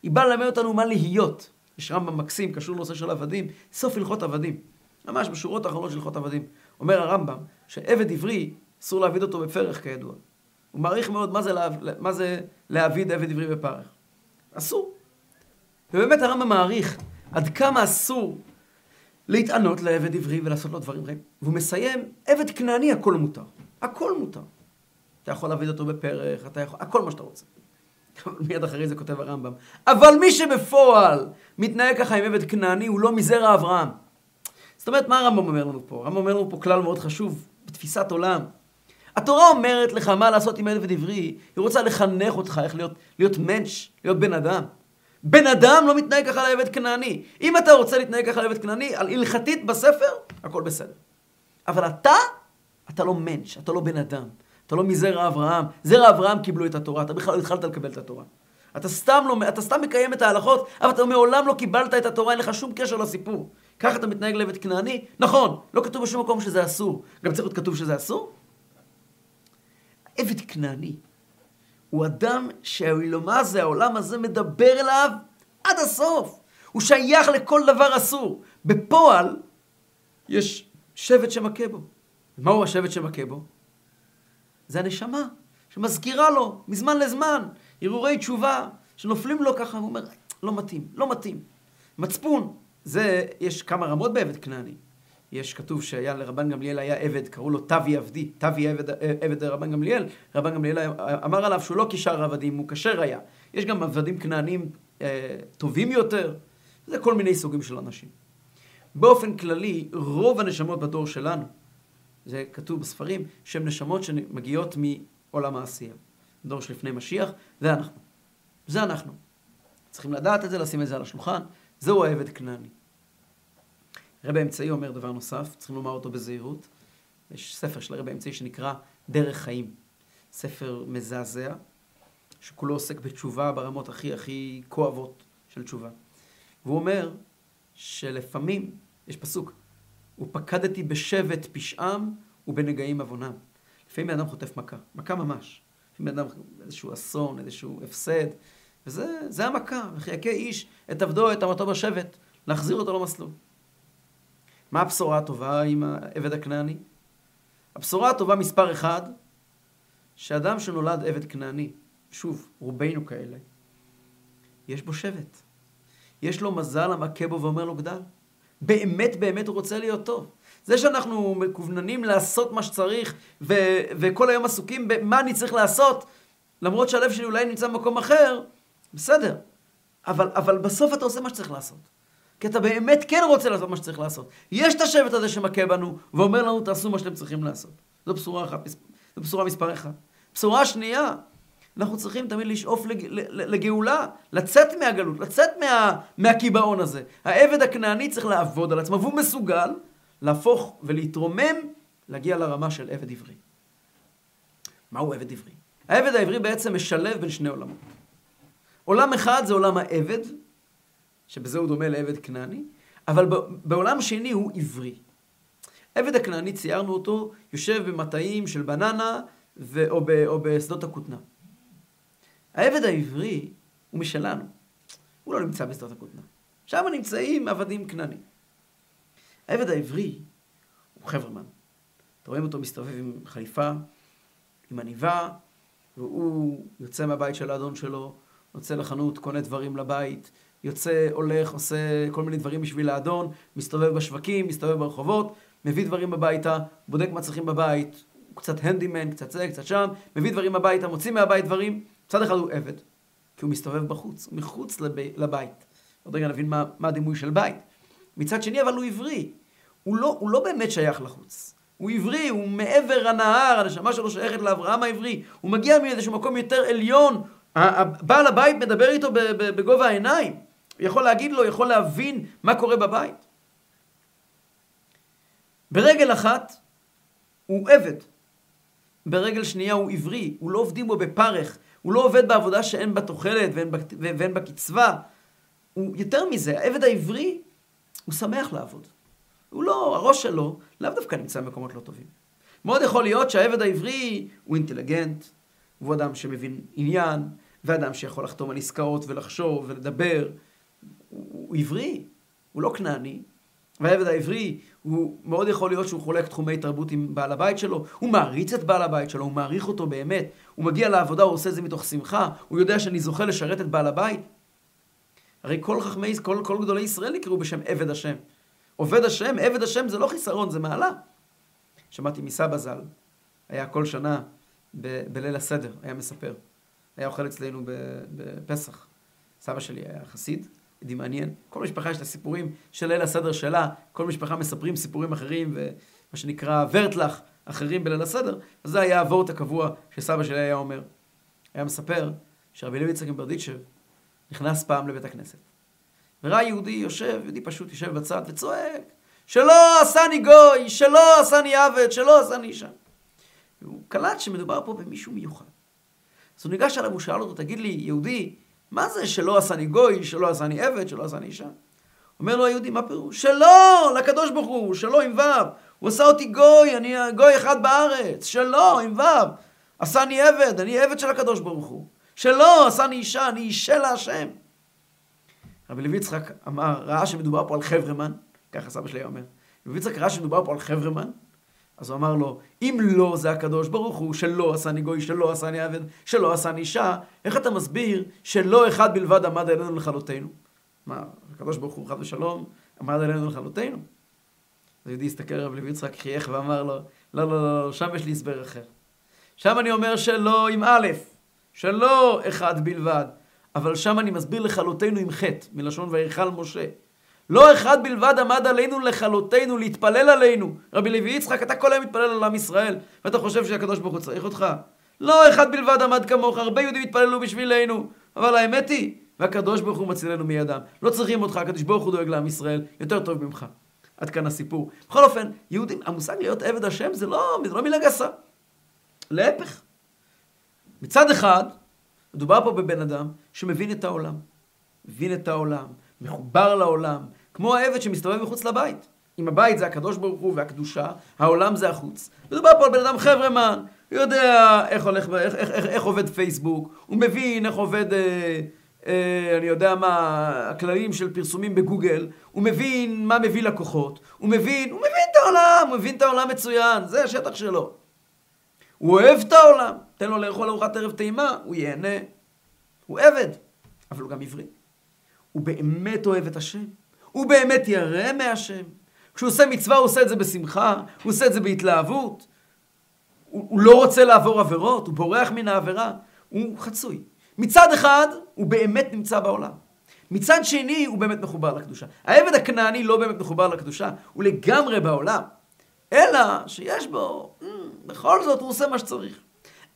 היא באה ללמד אותנו מה להיות. יש רמב"ם מקסים, קשור לנושא של עבדים, סוף הלכות עבדים. ממש בשורות האחרונות של הלכות עבדים. אומר הרמב"ם שעבד עברי אסור להעביד אותו בפרך כידוע. הוא מעריך מאוד מה זה להעביד עבד עברי בפרך. אסור. ובאמת הרמב"ם מעריך עד כמה אסור להתענות לעבד עברי ולעשות לו דברים רעים. והוא מסיים, עבד כנעני הכל מותר. הכל מותר. אתה יכול להעביד אותו בפרך, אתה יכול, הכל מה שאתה רוצה. מיד אחרי זה כותב הרמב"ם. אבל מי שבפועל מתנהג ככה עם עבד כנעני הוא לא מזרע אברהם. זאת אומרת, מה הרמב"ם אומר לנו פה? הרמב"ם אומר לנו פה כלל מאוד חשוב בתפיסת עולם. התורה אומרת לך מה לעשות עם עבד עברי, היא רוצה לחנך אותך איך להיות מנש, להיות בן אדם. בן אדם לא מתנהג ככה לעבד כנעני. אם אתה רוצה להתנהג ככה לעבד כנעני, על הלכתית בספר, הכל בסדר. אבל אתה לא מנש, אתה לא בן אדם. אתה לא מזרע אברהם. זרע אברהם קיבלו את התורה, אתה בכלל התחלת לקבל את התורה. אתה סתם מקיים את ההלכות, אבל אתה מעולם לא קיבלת את התורה, אין לך שום קשר לסיפור. ככה אתה מתנהג לעבד כנעני? נכון, לא כתוב בשום מקום שזה אסור. גם צריך להיות כתוב שזה אסור? עבד כנעני. הוא אדם שהעולם הזה, מדבר אליו עד הסוף. הוא שייך לכל דבר אסור. בפועל יש שבט שמכה בו. מהו השבט שמכה בו? זה הנשמה שמזכירה לו מזמן לזמן. הרהורי תשובה שנופלים לו ככה. הוא אומר, לא מתאים, לא מתאים. מצפון. זה, יש כמה רמות בעבד כנעני. יש כתוב שהיה לרבן גמליאל היה עבד, קראו לו תבי עבדי, תבי עבד רבן גמליאל. רבן גמליאל אמר עליו שהוא לא כשר עבדים, הוא כשר היה. יש גם עבדים כנענים טובים יותר, זה כל מיני סוגים של אנשים. באופן כללי, רוב הנשמות בדור שלנו, זה כתוב בספרים, שהן נשמות שמגיעות מעולם העשייה. דור שלפני משיח, זה אנחנו. זה אנחנו. צריכים לדעת את זה, לשים את זה על השולחן. זהו העבד כנעני. רבי אמצעי אומר דבר נוסף, צריכים לומר אותו בזהירות. יש ספר של רבי אמצעי שנקרא דרך חיים. ספר מזעזע, שכולו עוסק בתשובה ברמות הכי כואבות של תשובה. והוא אומר שלפעמים, יש פסוק, ופקדתי בשבט פשעם ובנגעים עוונם. לפעמים אדם חוטף מכה, מכה ממש. לפעמים אדם איזשהו אסון, איזשהו הפסד. וזה המכה, וחייקה איש את עבדו, את עמתו בשבט, להחזיר אותו למסלול. מה הבשורה הטובה עם העבד הכנעני? הבשורה הטובה מספר אחד, שאדם שנולד עבד כנעני, שוב, רובנו כאלה, יש בו שבט. יש לו מזל המכה בו ואומר לו גדל. באמת הוא רוצה להיות טוב. זה שאנחנו מקווננים לעשות מה שצריך, וכל היום עסוקים במה אני צריך לעשות, למרות שהלב שלי אולי נמצא במקום אחר, בסדר. אבל בסוף אתה עושה מה שצריך לעשות. כי אתה באמת כן רוצה לעשות מה שצריך לעשות. יש את השבט הזה שמכה בנו, ואומר לנו, תעשו מה שאתם צריכים לעשות. זו בשורה אחת, זו בשורה מספר אחד. בשורה שנייה, אנחנו צריכים תמיד לשאוף לגאולה, לצאת מהגלות, לצאת מהקיבעון הזה. העבד הכנעני צריך לעבוד על עצמו, והוא מסוגל להפוך ולהתרומם, להגיע לרמה של עבד עברי. מהו עבד עברי? העבד העברי בעצם משלב בין שני עולמות. עולם אחד זה עולם העבד, שבזה הוא דומה לעבד כנעני, אבל בעולם שני הוא עברי. עבד הכנעני, ציירנו אותו, יושב במטעים של בננה או בשדות הכותנה. העבד העברי הוא משלנו. הוא לא נמצא בשדות הכותנה. שם נמצאים עבדים כנענים. העבד העברי הוא חברמן. אתה רואים אותו מסתובב עם חליפה, עם עניבה, והוא יוצא מהבית של האדון שלו, יוצא לחנות, קונה דברים לבית, יוצא, הולך, עושה כל מיני דברים בשביל האדון, מסתובב בשווקים, מסתובב ברחובות, מביא דברים הביתה, בודק מה צריכים בבית, קצת הנדימן, קצת זה, קצת שם, מביא דברים הביתה, מוציא מהבית דברים. צד אחד הוא עבד, כי הוא מסתובב בחוץ, הוא מחוץ לבית. עוד רגע נבין מה הדימוי של בית. מצד שני, אבל הוא עברי. הוא לא באמת שייך לחוץ. הוא עברי, הוא מעבר הנהר, הנשמה שלו שייכת לאברהם העברי. הוא מגיע מאיזשהו מקום יותר עליון. בעל הבית מדבר איתו בגובה העיניים. הוא יכול להגיד לו, יכול להבין מה קורה בבית. ברגל אחת הוא עבד. ברגל שנייה הוא עברי. הוא לא עובדים בו בפרך. הוא לא עובד בעבודה שאין בה תוחלת ואין בה קצבה. הוא יותר מזה. העבד העברי הוא שמח לעבוד. הוא לא, הראש שלו לאו דווקא נמצא במקומות לא טובים. מאוד יכול להיות שהעבד העברי הוא אינטליגנט, הוא אדם שמבין עניין, ואדם שיכול לחתום על עסקאות ולחשוב ולדבר. הוא עברי, הוא לא כנעני. והעבד העברי, הוא מאוד יכול להיות שהוא חולק תחומי תרבות עם בעל הבית שלו. הוא מעריץ את בעל הבית שלו, הוא מעריך אותו באמת. הוא מגיע לעבודה, הוא עושה את זה מתוך שמחה. הוא יודע שאני זוכה לשרת את בעל הבית. הרי כל חכמי, כל גדולי ישראל יקראו בשם עבד השם. עובד השם, עבד השם זה לא חיסרון, זה מעלה. שמעתי מסבא ז"ל, היה כל שנה בליל הסדר, היה מספר. היה אוכל אצלנו בפסח. סבא שלי היה חסיד, ידי מעניין. כל משפחה יש לה סיפורים של ליל הסדר שלה. כל משפחה מספרים סיפורים אחרים, ומה שנקרא ורטלח, אחרים בליל הסדר. אז זה היה עבור את הקבוע שסבא שלי היה אומר. היה מספר שרבי לוי יצחק מברדיצ'ב נכנס פעם לבית הכנסת. וראה יהודי יושב, יהודי פשוט יושב בצד וצועק, שלא עשני גוי, שלא עשני עבד, שלא עשני אישה. והוא קלט שמדובר פה במישהו מיוחד. אז הוא ניגש עליו, הוא שאל אותו, תגיד לי, יהודי, מה זה שלא עשני גוי, שלא עשני עבד, שלא עשני אישה? אומר לו היהודי, מה פירוש? שלא, לקדוש ברוך הוא, שלא עם וו. הוא עשה אותי גוי, אני גוי אחד בארץ, שלא עם וו. עשני עבד, אני עבד של הקדוש ברוך הוא. שלא עשני אישה, אני אישה להשם. רבי לוי יצחק אמר, ראה שמדובר פה על חברמן, ככה סבא שלי אומר, רבי יצחק ראה שמדובר פה על חברמן, אז הוא אמר לו, אם לא זה הקדוש ברוך הוא, שלא עשני גוי, שלא עשני עבד, שלא עשני אישה, איך אתה מסביר שלא אחד בלבד עמד עלינו לכלותנו? מה, הקדוש ברוך הוא חד ושלום, עמד עלינו לכלותנו? אז ידי הסתכל רבי לוי יצחק חייך ואמר לו, לא, לא, לא, שם יש לי הסבר אחר. שם אני אומר שלא עם א', שלא אחד בלבד, אבל שם אני מסביר לכלותנו עם חטא, מלשון ויחל משה. לא אחד בלבד עמד עלינו לכלותנו, להתפלל עלינו. רבי לוי יצחק, אתה כל היום מתפלל על עם ישראל, ואתה חושב שהקדוש ברוך הוא צריך אותך. לא אחד בלבד עמד כמוך, הרבה יהודים התפללו בשבילנו, אבל האמת היא, והקדוש ברוך הוא מצילנו מידם. לא צריכים אותך, הקדוש ברוך הוא דואג לעם ישראל, יותר טוב ממך. עד כאן הסיפור. בכל אופן, יהודים, המושג להיות עבד השם זה לא מילה גסה. להפך. מצד אחד, מדובר פה בבן אדם שמבין את העולם. מבין את העולם, מחובר לעולם, כמו העבד שמסתובב מחוץ לבית. אם הבית זה הקדוש ברוך הוא והקדושה, העולם זה החוץ. מדובר פה על בן אדם חברמן, הוא יודע איך עובד פייסבוק, הוא מבין איך עובד, אני יודע מה, הכללים של פרסומים בגוגל, הוא מבין מה מביא לקוחות, הוא מבין את העולם, הוא מבין את העולם מצוין, זה השטח שלו. הוא אוהב את העולם, תן לו לאכול ארוחת ערב טעימה, הוא ייהנה. הוא עבד, אבל הוא גם עברי. הוא באמת אוהב את השם. הוא באמת ירא מהשם. כשהוא עושה מצווה, הוא עושה את זה בשמחה, הוא עושה את זה בהתלהבות. הוא לא רוצה לעבור עבירות, הוא בורח מן העבירה. הוא חצוי. מצד אחד, הוא באמת נמצא בעולם. מצד שני הוא באמת מחובר לקדושה. העבד הכנעני לא באמת מחובר לקדושה, הוא לגמרי בעולם, אלא שיש בו, בכל זאת הוא עושה מה שצריך.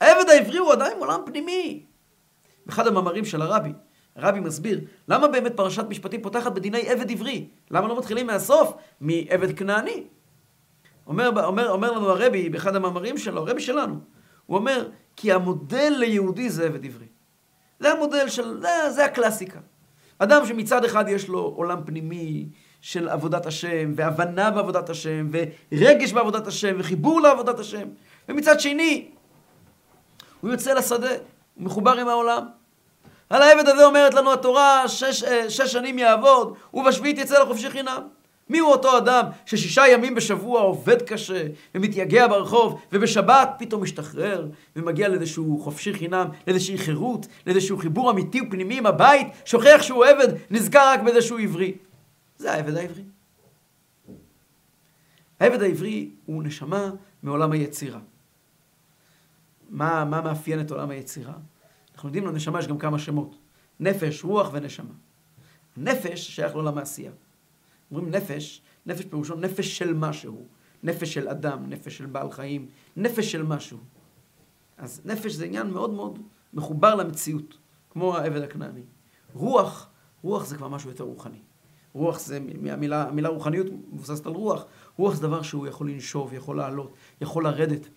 העבד העברי הוא עדיין עולם פנימי. באחד המאמרים של הרבי מסביר, למה באמת פרשת משפטים פותחת בדיני עבד עברי? למה לא מתחילים מהסוף, מעבד כנעני? אומר לנו הרבי באחד המאמרים שלו, הרבי שלנו, הוא אומר, כי המודל ליהודי זה עבד עברי. זה המודל של, זה הקלאסיקה. אדם שמצד אחד יש לו עולם פנימי של עבודת השם, והבנה בעבודת השם, ורגש בעבודת השם, וחיבור לעבודת השם. ומצד שני, הוא יוצא לשדה, הוא מחובר עם העולם. על העבד הזה אומרת לנו התורה, 6 שנים יעבוד, ובשביעית יצא לחופשי חינם. מי הוא אותו אדם ש6 ימים בשבוע עובד קשה, ומתייגע ברחוב, ובשבת פתאום משתחרר, ומגיע לאיזשהו חופשי חינם, לאיזושהי חירות, לאיזשהו חיבור אמיתי ופנימי עם הבית, שוכח שהוא עבד, נזכר רק באיזשהו עברי. זה העבד העברי. העבד העברי הוא נשמה מעולם היצירה. מה מאפיין את עולם היצירה? אנחנו יודעים לנשמה יש גם כמה שמות. נפש, רוח ונשמה. נפש שייך לעולם העשייה. אומרים נפש, נפש פירושו נפש של משהו. נפש של אדם, נפש של בעל חיים, נפש של משהו. אז נפש זה עניין מאוד מאוד מחובר למציאות, כמו העבד הכנעני. רוח, רוח זה כבר משהו יותר רוחני. רוח זה, המילה רוחניות מבוססת על רוח. רוח זה דבר שהוא יכול לנשוב, יכול לעלות, יכול לרדת.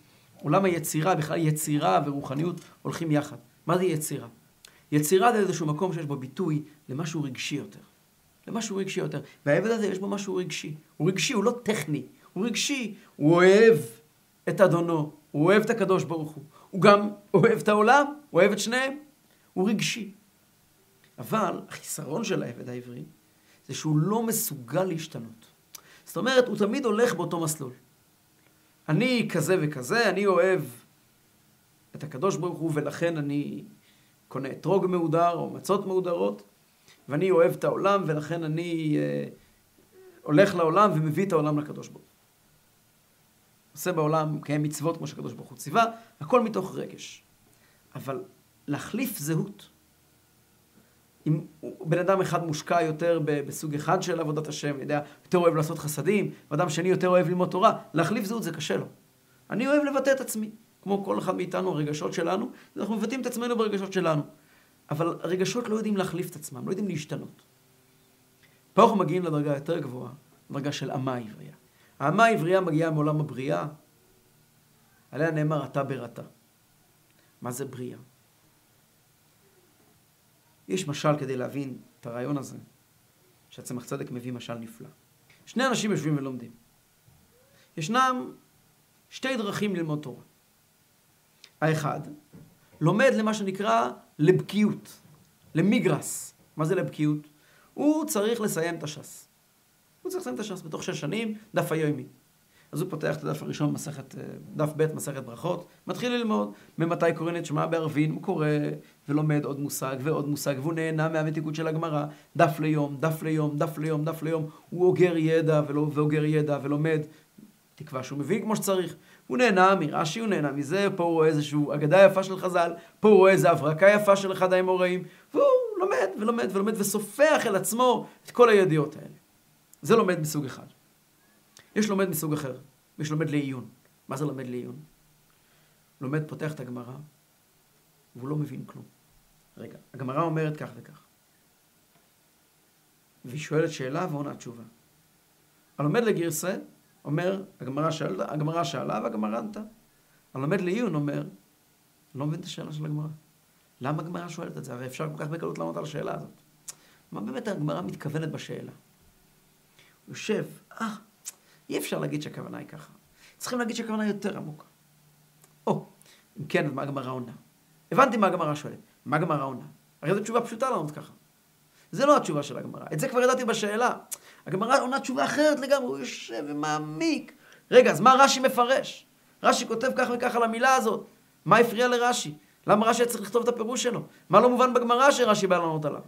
עולם היצירה, בכלל יצירה ורוחניות הולכים יחד. מה זה יצירה? יצירה זה איזשהו מקום שיש בו ביטוי למשהו רגשי יותר. למשהו רגשי יותר. והעבד הזה יש בו משהו רגשי. הוא רגשי, הוא לא טכני. הוא רגשי. הוא אוהב את אדונו. הוא אוהב את הקדוש ברוך הוא. הוא גם אוהב את העולם. הוא אוהב את שניהם. הוא רגשי. אבל החיסרון של העבד העברי זה שהוא לא מסוגל להשתנות. זאת אומרת, הוא תמיד הולך באותו מסלול. אני כזה וכזה, אני אוהב את הקדוש ברוך הוא, ולכן אני קונה אתרוג מהודר או מצות מהודרות, ואני אוהב את העולם, ולכן אני הולך לעולם ומביא את העולם לקדוש ברוך הוא. עושה בעולם, קיים מצוות כמו שהקדוש ברוך הוא ציווה, הכל מתוך רגש. אבל להחליף זהות. אם בן אדם אחד מושקע יותר בסוג אחד של עבודת השם, יותר אוהב לעשות חסדים, ואדם שני יותר אוהב ללמוד תורה, להחליף זהות זה קשה לו. אני אוהב לבטא את עצמי, כמו כל אחד מאיתנו, הרגשות שלנו, אנחנו מבטאים את עצמנו ברגשות שלנו. אבל הרגשות לא יודעים להחליף את עצמם, לא יודעים להשתנות. פה אנחנו מגיעים לדרגה יותר גבוהה, דרגה של אמה עברייה. האמה העברייה מגיעה מעולם הבריאה, עליה נאמר אתה ברתה. מה זה בריאה? יש משל כדי להבין את הרעיון הזה, שהצמח צדק מביא משל נפלא. 2 אנשים יושבים ולומדים. ישנם 2 דרכים ללמוד תורה. האחד, לומד למה שנקרא לבקיות, למיגרס. מה זה לבקיות? הוא צריך לסיים את השס. הוא צריך לסיים את השס בתוך 6 שנים, דף היומי. אז הוא פותח את הדף הראשון, דף ב' מסכת ברכות, מתחיל ללמוד, ממתי קוראים את שמע בערבין, הוא קורא ולומד עוד מושג ועוד מושג, והוא נהנה מהמתיקות של הגמרא, דף ליום, דף ליום, דף ליום, דף ליום, הוא אוגר ידע ואוגר ידע ולומד, תקווה שהוא מביא כמו שצריך, הוא נהנה מרש"י, הוא נהנה מזה, פה הוא רואה איזושהי אגדה יפה של חז"ל, פה הוא רואה איזו הברקה יפה של אחד האמוראים, והוא לומד ולומד ולומד וסופח אל עצמו את כל הידיעות האלה. זה לומד מסוג אחד. יש לומד מסוג אחר, יש לומד לעיון. מה זה לומד לעיון? לומד פותח את הגמרא, והוא לא מבין כלום. רגע, הגמרא אומרת כך וכך. והיא שואלת שאלה ועונה תשובה. הלומד לגרסה, אומר, הגמרא שאלה והגמרא ענתה. הלומד לעיון אומר, לא מבין את השאלה של הגמרא. למה הגמרא שואלת את זה? הרי אפשר כל כך בקלות לענות על השאלה הזאת. מה באמת הגמרא מתכוונת בשאלה? הוא יושב, אי אפשר להגיד שהכוונה היא ככה. צריכים להגיד שהכוונה היא יותר עמוקה. או, אם כן, אז מה הגמרא עונה? הבנתי מה הגמרא שואלת. מה הגמרא עונה? הרי זו תשובה פשוטה לענות ככה. זה לא התשובה של הגמרא. את זה כבר ידעתי בשאלה. הגמרא עונה תשובה אחרת לגמרי. הוא יושב ומעמיק. רגע, אז מה רש"י מפרש? רש"י כותב כך וכך על המילה הזאת. מה הפריע לרש"י? למה רש"י צריך לכתוב את הפירוש שלו? מה לא מובן בגמרא שרש"י בא לענות עליו?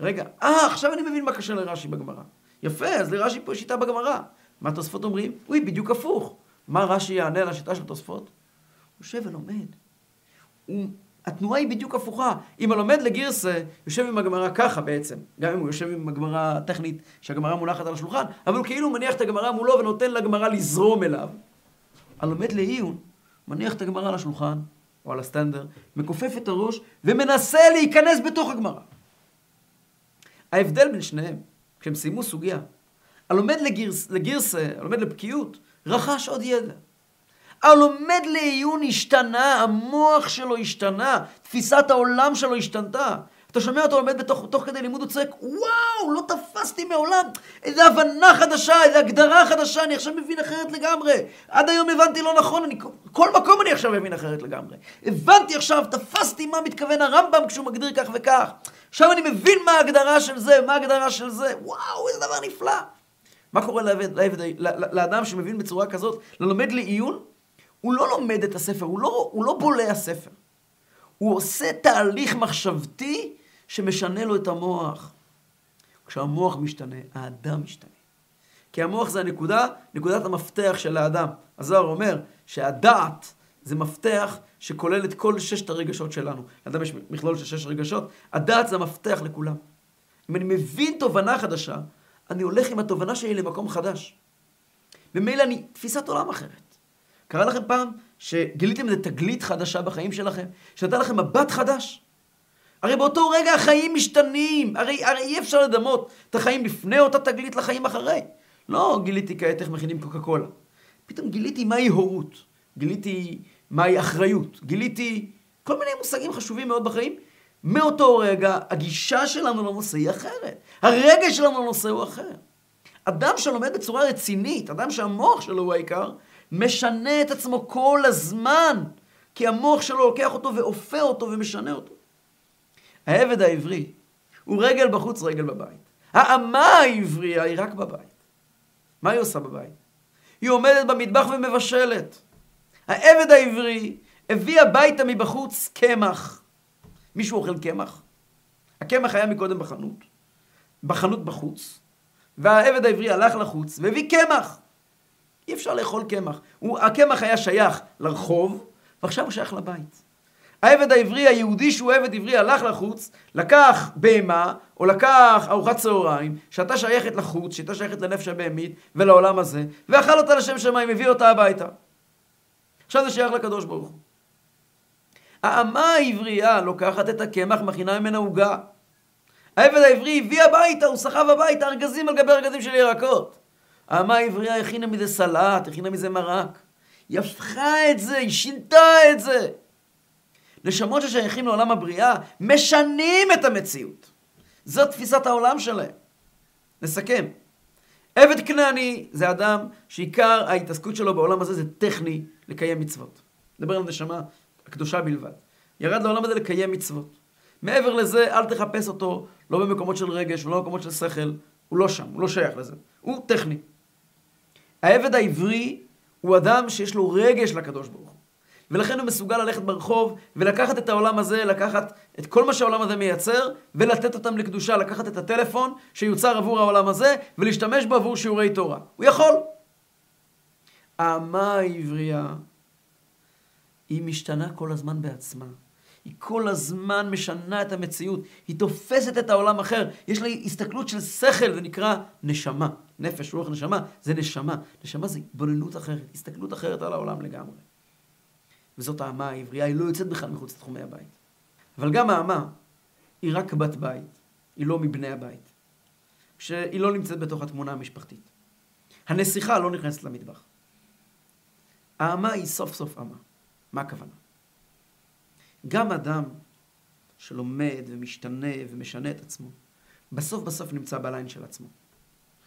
רגע, עכשיו אני מבין מה קשה לרש"י בגמרא. יפה, אז לרש"י פה שיטה בגמרא. מה התוספות אומרים? אוי, בדיוק הפוך. מה רש"י יענה לשיטה של התוספות? הוא יושב ולומד. הוא התנועה היא בדיוק הפוכה. אם הלומד לגרסה, יושב עם הגמרא ככה בעצם. גם אם הוא יושב עם הגמרא טכנית, שהגמרא מונחת על השולחן, אבל הוא כאילו מניח את הגמרא מולו ונותן לגמרא לזרום אליו. הלומד לעיון, מניח את הגמרא על השולחן, או על הסטנדר, מכופף את הראש, ומנסה להיכנס בתוך הגמרא. ההבדל בין שניהם, כשהם סיימו סוגיה, הלומד לגרסה, הלומד לבקיאות, רכש עוד ידע. הלומד לעיון השתנה, המוח שלו השתנה, תפיסת העולם שלו השתנתה. אתה שומע אותו לומד בתוך כדי לימוד, הוא צועק, וואו, לא תפסתי מעולם, איזה הבנה חדשה, איזה הגדרה חדשה, אני עכשיו מבין אחרת לגמרי. עד היום הבנתי לא נכון, כל מקום אני עכשיו מבין אחרת לגמרי. הבנתי עכשיו, תפסתי מה מתכוון הרמב"ם כשהוא מגדיר כך וכך. עכשיו אני מבין מה ההגדרה של זה, מה ההגדרה של זה. וואו, איזה דבר נפלא. מה קורה לאדם שמבין בצורה כזאת, ללומד לעיון? הוא לא לומד את הספר, הוא לא בולע הספר. הוא עושה תהליך מחשבתי שמשנה לו את המוח. כשהמוח משתנה, האדם משתנה. כי המוח זה הנקודה, נקודת המפתח של האדם. הזוהר אומר שהדעת זה מפתח שכולל את כל 6 הרגשות שלנו. לאדם יש מכלול של 6 רגשות, הדעת זה המפתח לכולם. אם אני מבין תובנה חדשה, אני הולך עם התובנה שלי למקום חדש. ומילא אני תפיסת עולם אחרת. קרה לכם פעם שגיליתם איזה תגלית חדשה בחיים שלכם, שנתן לכם מבט חדש? הרי באותו רגע החיים משתנים, הרי אי אפשר לדמות את החיים לפני אותה תגלית לחיים אחרי. לא גיליתי כעת איך מכינים קוקה קולה. פתאום גיליתי מהי הורות, גיליתי מהי אחריות, גיליתי כל מיני מושגים חשובים מאוד בחיים. מאותו רגע הגישה שלנו לנושא היא אחרת, הרגע שלנו לנושא הוא אחר. אדם שלומד בצורה רצינית, אדם שהמוח שלו הוא העיקר, משנה את עצמו כל הזמן, כי המוח שלו לוקח אותו ואופה אותו ומשנה אותו. העבד העברי הוא רגל בחוץ, רגל בבית. האמה העברייה היא רק בבית. מה היא עושה בבית? היא עומדת במטבח ומבשלת. העבד העברי הביא הביתה מבחוץ קמח. מישהו אוכל קמח? הקמח היה מקודם בחנות בחוץ, והעבד העברי הלך לחוץ והביא קמח. אי אפשר לאכול קמח. הקמח היה שייך לרחוב, ועכשיו הוא שייך לבית. העבד העברי, היהודי שהוא עבד עברי, הלך לחוץ, לקח בהמה, או לקח ארוחת צהריים, שהייתה שייכת לחוץ, שהייתה שייכת לנפש הבהמית, ולעולם הזה, ואכל אותה לשם שמיים, הביא אותה הביתה. עכשיו זה שייך לקדוש ברוך הוא. האמה העברייה לוקחת את הקמח, מכינה ממנה עוגה. העבד העברי הביא הביתה, הוא סחב הביתה, ארגזים על גבי ארגזים של ירקות. האמה העברייה הכינה מזה סלט, הכינה מזה מרק. היא הפכה את זה, היא שינתה את זה. נשמות ששייכים לעולם הבריאה, משנים את המציאות. זאת תפיסת העולם שלהם. נסכם. עבד כנעני זה אדם שעיקר ההתעסקות שלו בעולם הזה זה טכני לקיים מצוות. נדבר על נשמה הקדושה בלבד. ירד לעולם הזה לקיים מצוות. מעבר לזה, אל תחפש אותו לא במקומות של רגש ולא במקומות של שכל. הוא לא שם, הוא לא שייך לזה. הוא טכני. העבד העברי הוא אדם שיש לו רגש לקדוש ברוך הוא. ולכן הוא מסוגל ללכת ברחוב ולקחת את העולם הזה, לקחת את כל מה שהעולם הזה מייצר ולתת אותם לקדושה, לקחת את הטלפון שיוצר עבור העולם הזה ולהשתמש בו עבור שיעורי תורה. הוא יכול. האמה העברייה היא משתנה כל הזמן בעצמה. היא כל הזמן משנה את המציאות, היא תופסת את העולם אחר, יש לה הסתכלות של שכל, זה נקרא נשמה, נפש, רוח נשמה, זה נשמה. נשמה זה התבוננות אחרת, הסתכלות אחרת על העולם לגמרי. וזאת האמה העברייה, היא לא יוצאת בכלל מחוץ לתחומי הבית. אבל גם האמה, היא רק בת בית, היא לא מבני הבית, שהיא לא נמצאת בתוך התמונה המשפחתית. הנסיכה לא נכנסת למטבח. האמה היא סוף סוף אמה. מה הכוונה? גם אדם שלומד ומשתנה ומשנה את עצמו, בסוף נמצא בליין של עצמו.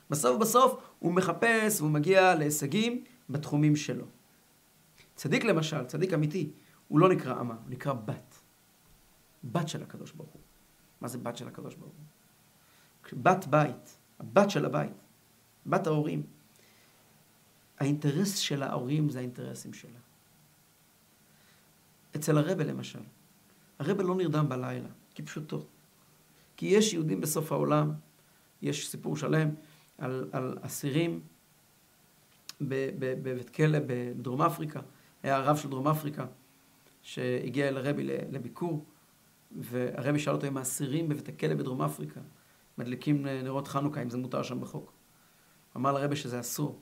בסוף הוא מחפש והוא מגיע להישגים בתחומים שלו. צדיק למשל, צדיק אמיתי, הוא לא נקרא אמה, הוא נקרא בת. בת של הקדוש ברוך הוא. מה זה בת של הקדוש ברוך הוא? בת בית, הבת של הבית, בת ההורים. האינטרס של ההורים זה האינטרסים שלה. אצל הרב למשל, הרב לא נרדם בלילה, כי פשוטו. כי יש יהודים בסוף העולם, יש סיפור שלם על אסירים בבית כלא בדרום אפריקה, היה הרב של דרום אפריקה, שהגיע אל הרבי לביקור, והרבי שאל אותו אם האסירים בבית הכלא בדרום אפריקה מדליקים נרות חנוכה, אם זה מותר שם בחוק. אמר לרבי שזה אסור.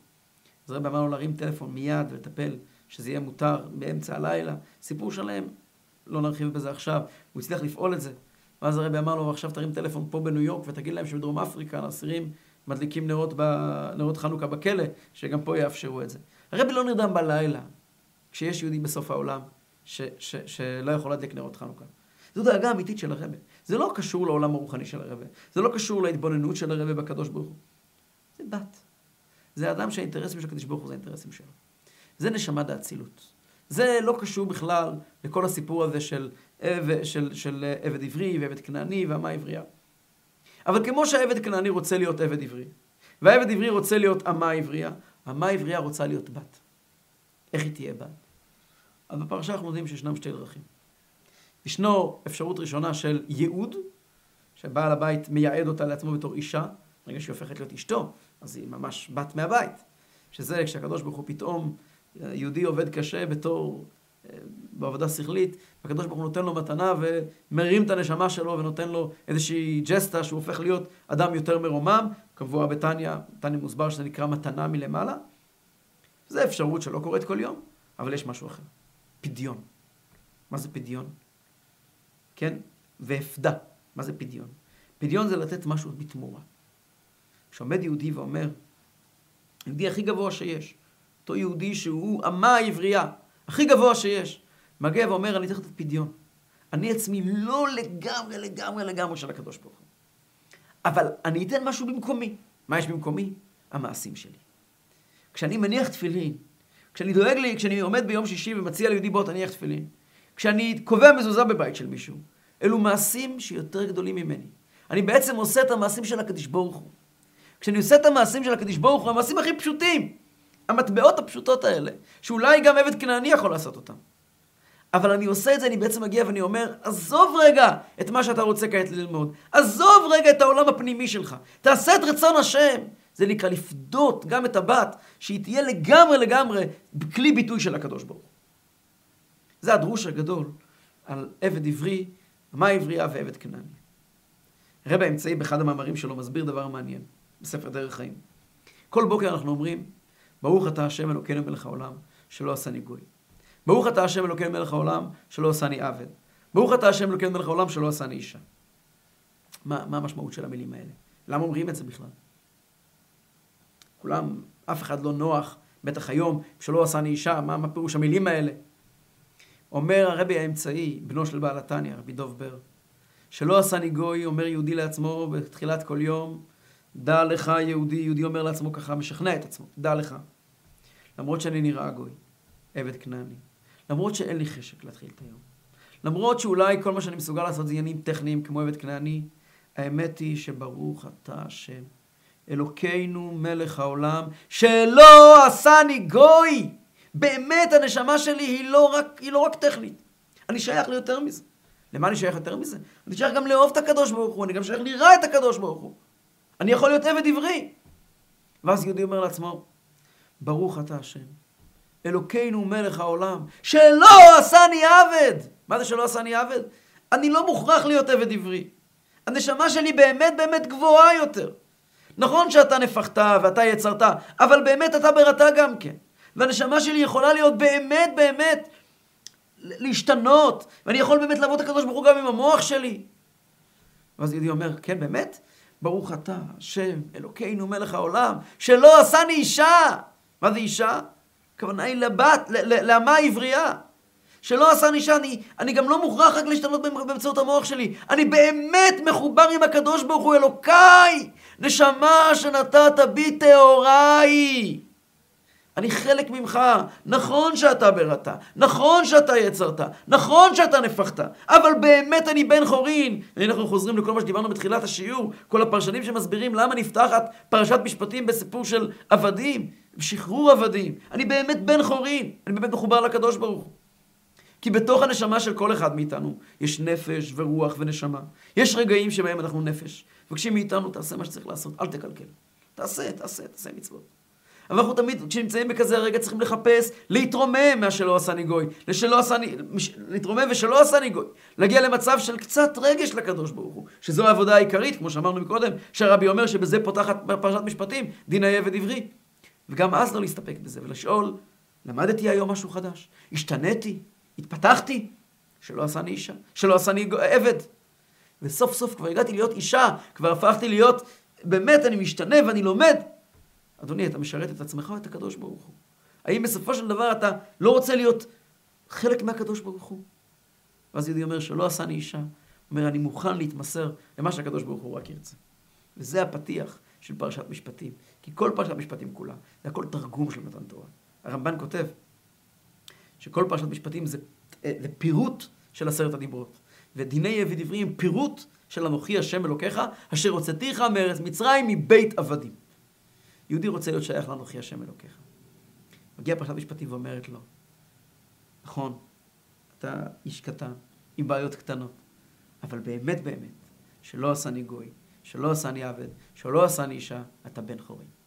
אז הרבי אמר לו להרים טלפון מיד ולטפל, שזה יהיה מותר באמצע הלילה. סיפור שלהם, לא נרחיב בזה עכשיו, הוא הצליח לפעול את זה. ואז הרבי אמר לו, עכשיו תרים טלפון פה בניו יורק ותגיד להם שבדרום אפריקה האסירים מדליקים נרות חנוכה בכלא, שגם פה יאפשרו את זה. הרבי לא נרדם בלילה, כשיש יהודי בסוף העולם, שלא יכול להדליק נרות חנוכה. זו דאגה אמיתית של הרבי. זה לא קשור לעולם הרוחני של הרבי. זה לא קשור להתבוננות של הרבי בקדוש ברוך הוא. זה בת. זה האדם שהאינטרסים של הקדוש ברוך הוא, זה האינטרסים שלו. זה נשמת האצילות. זה לא קשור בכלל לכל הסיפור הזה של עבד עברי ועבד כנעני והמה עברייה. אבל כמו שהעבד כנעני רוצה להיות עבד עברי, והעבד עברי רוצה להיות אמה עברייה, אמה עברייה רוצה להיות בת. איך היא תהיה בת? אז בפרשה אנחנו יודעים שישנם שתי דרכים. ישנו אפשרות ראשונה של ייעוד, שבעל הבית מייעד אותה לעצמו בתור אישה, ברגע שהיא הופכת להיות אשתו, אז היא ממש בת מהבית. שזה כשהקדוש ברוך הוא פתאום, יהודי עובד קשה בתור, בעבודה שכלית, והקדוש ברוך הוא נותן לו מתנה ומרים את הנשמה שלו ונותן לו איזושהי ג'סטה שהוא הופך להיות אדם יותר מרומם, כמובן בתניה, תניה מוסבר שזה נקרא מתנה מלמעלה. זה אפשרות שלא קורית כל יום, אבל יש משהו אחר. פדיון. מה זה פדיון? כן? והפדה. מה זה פדיון? פדיון זה לתת משהו בתמורה. כשעומד יהודי ואומר, יהודי הכי גבוה שיש, אותו יהודי שהוא אמה העברייה, הכי גבוה שיש, מגיע ואומר, אני צריך לתת פדיון. אני עצמי לא לגמרי של הקדוש ברוך הוא. אבל אני אתן משהו במקומי. מה יש במקומי? המעשים שלי. כשאני מניח תפילין, כשאני דואג לי, כשאני עומד ביום שישי ומציע ליהודי בוא תניח תפילין, כשאני קובע מזוזה בבית של מישהו, אלו מעשים שיותר גדולים ממני. אני בעצם עושה את המעשים של הקדוש ברוך הוא. כשאני עושה את המעשים של הקדוש ברוך הוא, המעשים הכי פשוטים, המטבעות הפשוטות האלה, שאולי גם עבד כנעני יכול לעשות אותם. אבל אני עושה את זה, אני בעצם מגיע ואני אומר, עזוב רגע את מה שאתה רוצה כעת ללמוד. עזוב רגע את העולם הפנימי שלך. תעשה את רצון השם. זה נקרא לפדות גם את הבת, שהיא תהיה לגמרי בכלי ביטוי של הקדוש ברוך הוא. זה הדרוש הגדול על עבד עברי, אמה עברייה ועבד כנעני. הרב האמצעי באחד המאמרים שלו מסביר דבר מעניין, בספר דרך חיים. כל בוקר אנחנו אומרים, ברוך אתה השם אלוקינו מלך העולם, שלא עשני גוי. ברוך אתה השם אלוקינו מלך העולם, שלא עשני עבד. ברוך אתה השם אלוקינו מלך העולם, שלא עשני אישה. מה המשמעות של המילים האלה? למה אומרים את זה בכלל? כולם, אף אחד לא נוח, בטח היום, שלא עשני אישה, מה פירוש המילים האלה? אומר הרבי האמצעי, בנו של בעל התניא, רבי דוב בר, שלא עשני גוי, אומר יהודי לעצמו בתחילת כל יום, דע לך יהודי, יהודי אומר לעצמו ככה, משכנע את עצמו, דע לך. למרות שאני נראה גוי, עבד כנעני, למרות שאין לי חשק להתחיל את היום, למרות שאולי כל מה שאני מסוגל לעשות זה עניינים טכניים כמו עבד כנעני, האמת היא שברוך אתה השם, אלוקינו מלך העולם, שלא עשני גוי. באמת הנשמה שלי היא לא רק טכנית. אני שייך ליותר מזה. למה אני שייך יותר מזה? אני שייך גם לאהוב את הקדוש ברוך הוא, אני גם שייך לראות את הקדוש ברוך הוא. אני יכול להיות עבד עברי. ואז יהודי אומר לעצמו, ברוך אתה השם, אלוקינו מלך העולם, שלא עשני עבד. מה זה שלא עשני עבד? אני לא מוכרח להיות עבד עברי. הנשמה שלי באמת גבוהה יותר. נכון שאתה נפחת ואתה יצרת, אבל באמת אתה בראת גם כן. והנשמה שלי יכולה להיות באמת להשתנות. ואני יכול באמת לעבוד את הקדוש ברוך הוא גם עם המוח שלי. ואז יהודי אומר, כן באמת? ברוך אתה, השם, אלוקינו, מלך העולם, שלא עשני אישה. מה זה אישה? הכוונה היא לבת, לאמה עברייה. שלא עשני אישה, אני גם לא מוכרח רק להשתנות באמצעות המוח שלי. אני באמת מחובר עם הקדוש ברוך הוא, אלוקיי, נשמה שנתת בי תאוריי. אני חלק ממך, נכון שאתה בראת, נכון שאתה יצרת, נכון שאתה נפחת, אבל באמת אני בן חורין. אנחנו חוזרים לכל מה שדיברנו בתחילת השיעור, כל הפרשנים שמסבירים למה נפתחת פרשת משפטים בסיפור של עבדים, שחרור עבדים. אני באמת בן חורין, אני באמת מחובר לקדוש ברוך הוא. כי בתוך הנשמה של כל אחד מאיתנו יש נפש ורוח ונשמה. יש רגעים שבהם אנחנו נפש. מבקשים מאיתנו, תעשה מה שצריך לעשות, אל תקלקל. תעשה מצוות. אבל אנחנו תמיד, כשנמצאים בכזה הרגע, צריכים לחפש, להתרומם מה שלא עשני גוי, להתרומם ושלא עשני גוי, להגיע למצב של קצת רגש לקדוש ברוך הוא, שזו העבודה העיקרית, כמו שאמרנו מקודם, שהרבי אומר שבזה פותחת פרשת משפטים, דין היה ודברי. וגם אז לא להסתפק בזה, ולשאול, למדתי היום משהו חדש, השתניתי, התפתחתי, שלא עשני אישה, שלא עשני עבד. וסוף סוף כבר הגעתי להיות אישה, כבר הפכתי להיות, באמת אני משתנה ואני לומד. אדוני, אתה משרת את עצמך ואת הקדוש ברוך הוא. האם בסופו של דבר אתה לא רוצה להיות חלק מהקדוש ברוך הוא? ואז יהודי אומר שלא עשני אישה, אומר אני מוכן להתמסר למה שהקדוש ברוך הוא רק ירצה. וזה הפתיח של פרשת משפטים, כי כל פרשת משפטים כולה, זה הכל תרגום של מתן תורה. הרמב"ן כותב שכל פרשת משפטים זה פירוט של 10 הדיברות. ודיני ודברים פירוט של אנוכי השם אלוקיך, אשר הוצאתיך מארץ מצרים מבית עבדים. יהודי רוצה להיות שייך לאנוכי השם אלוקיך. מגיע פרשת משפטים ואומרת לו, נכון, אתה איש קטן, עם בעיות קטנות, אבל באמת, שלא עשני גוי, שלא עשני עבד, שלא עשני אישה, אתה בן חורין.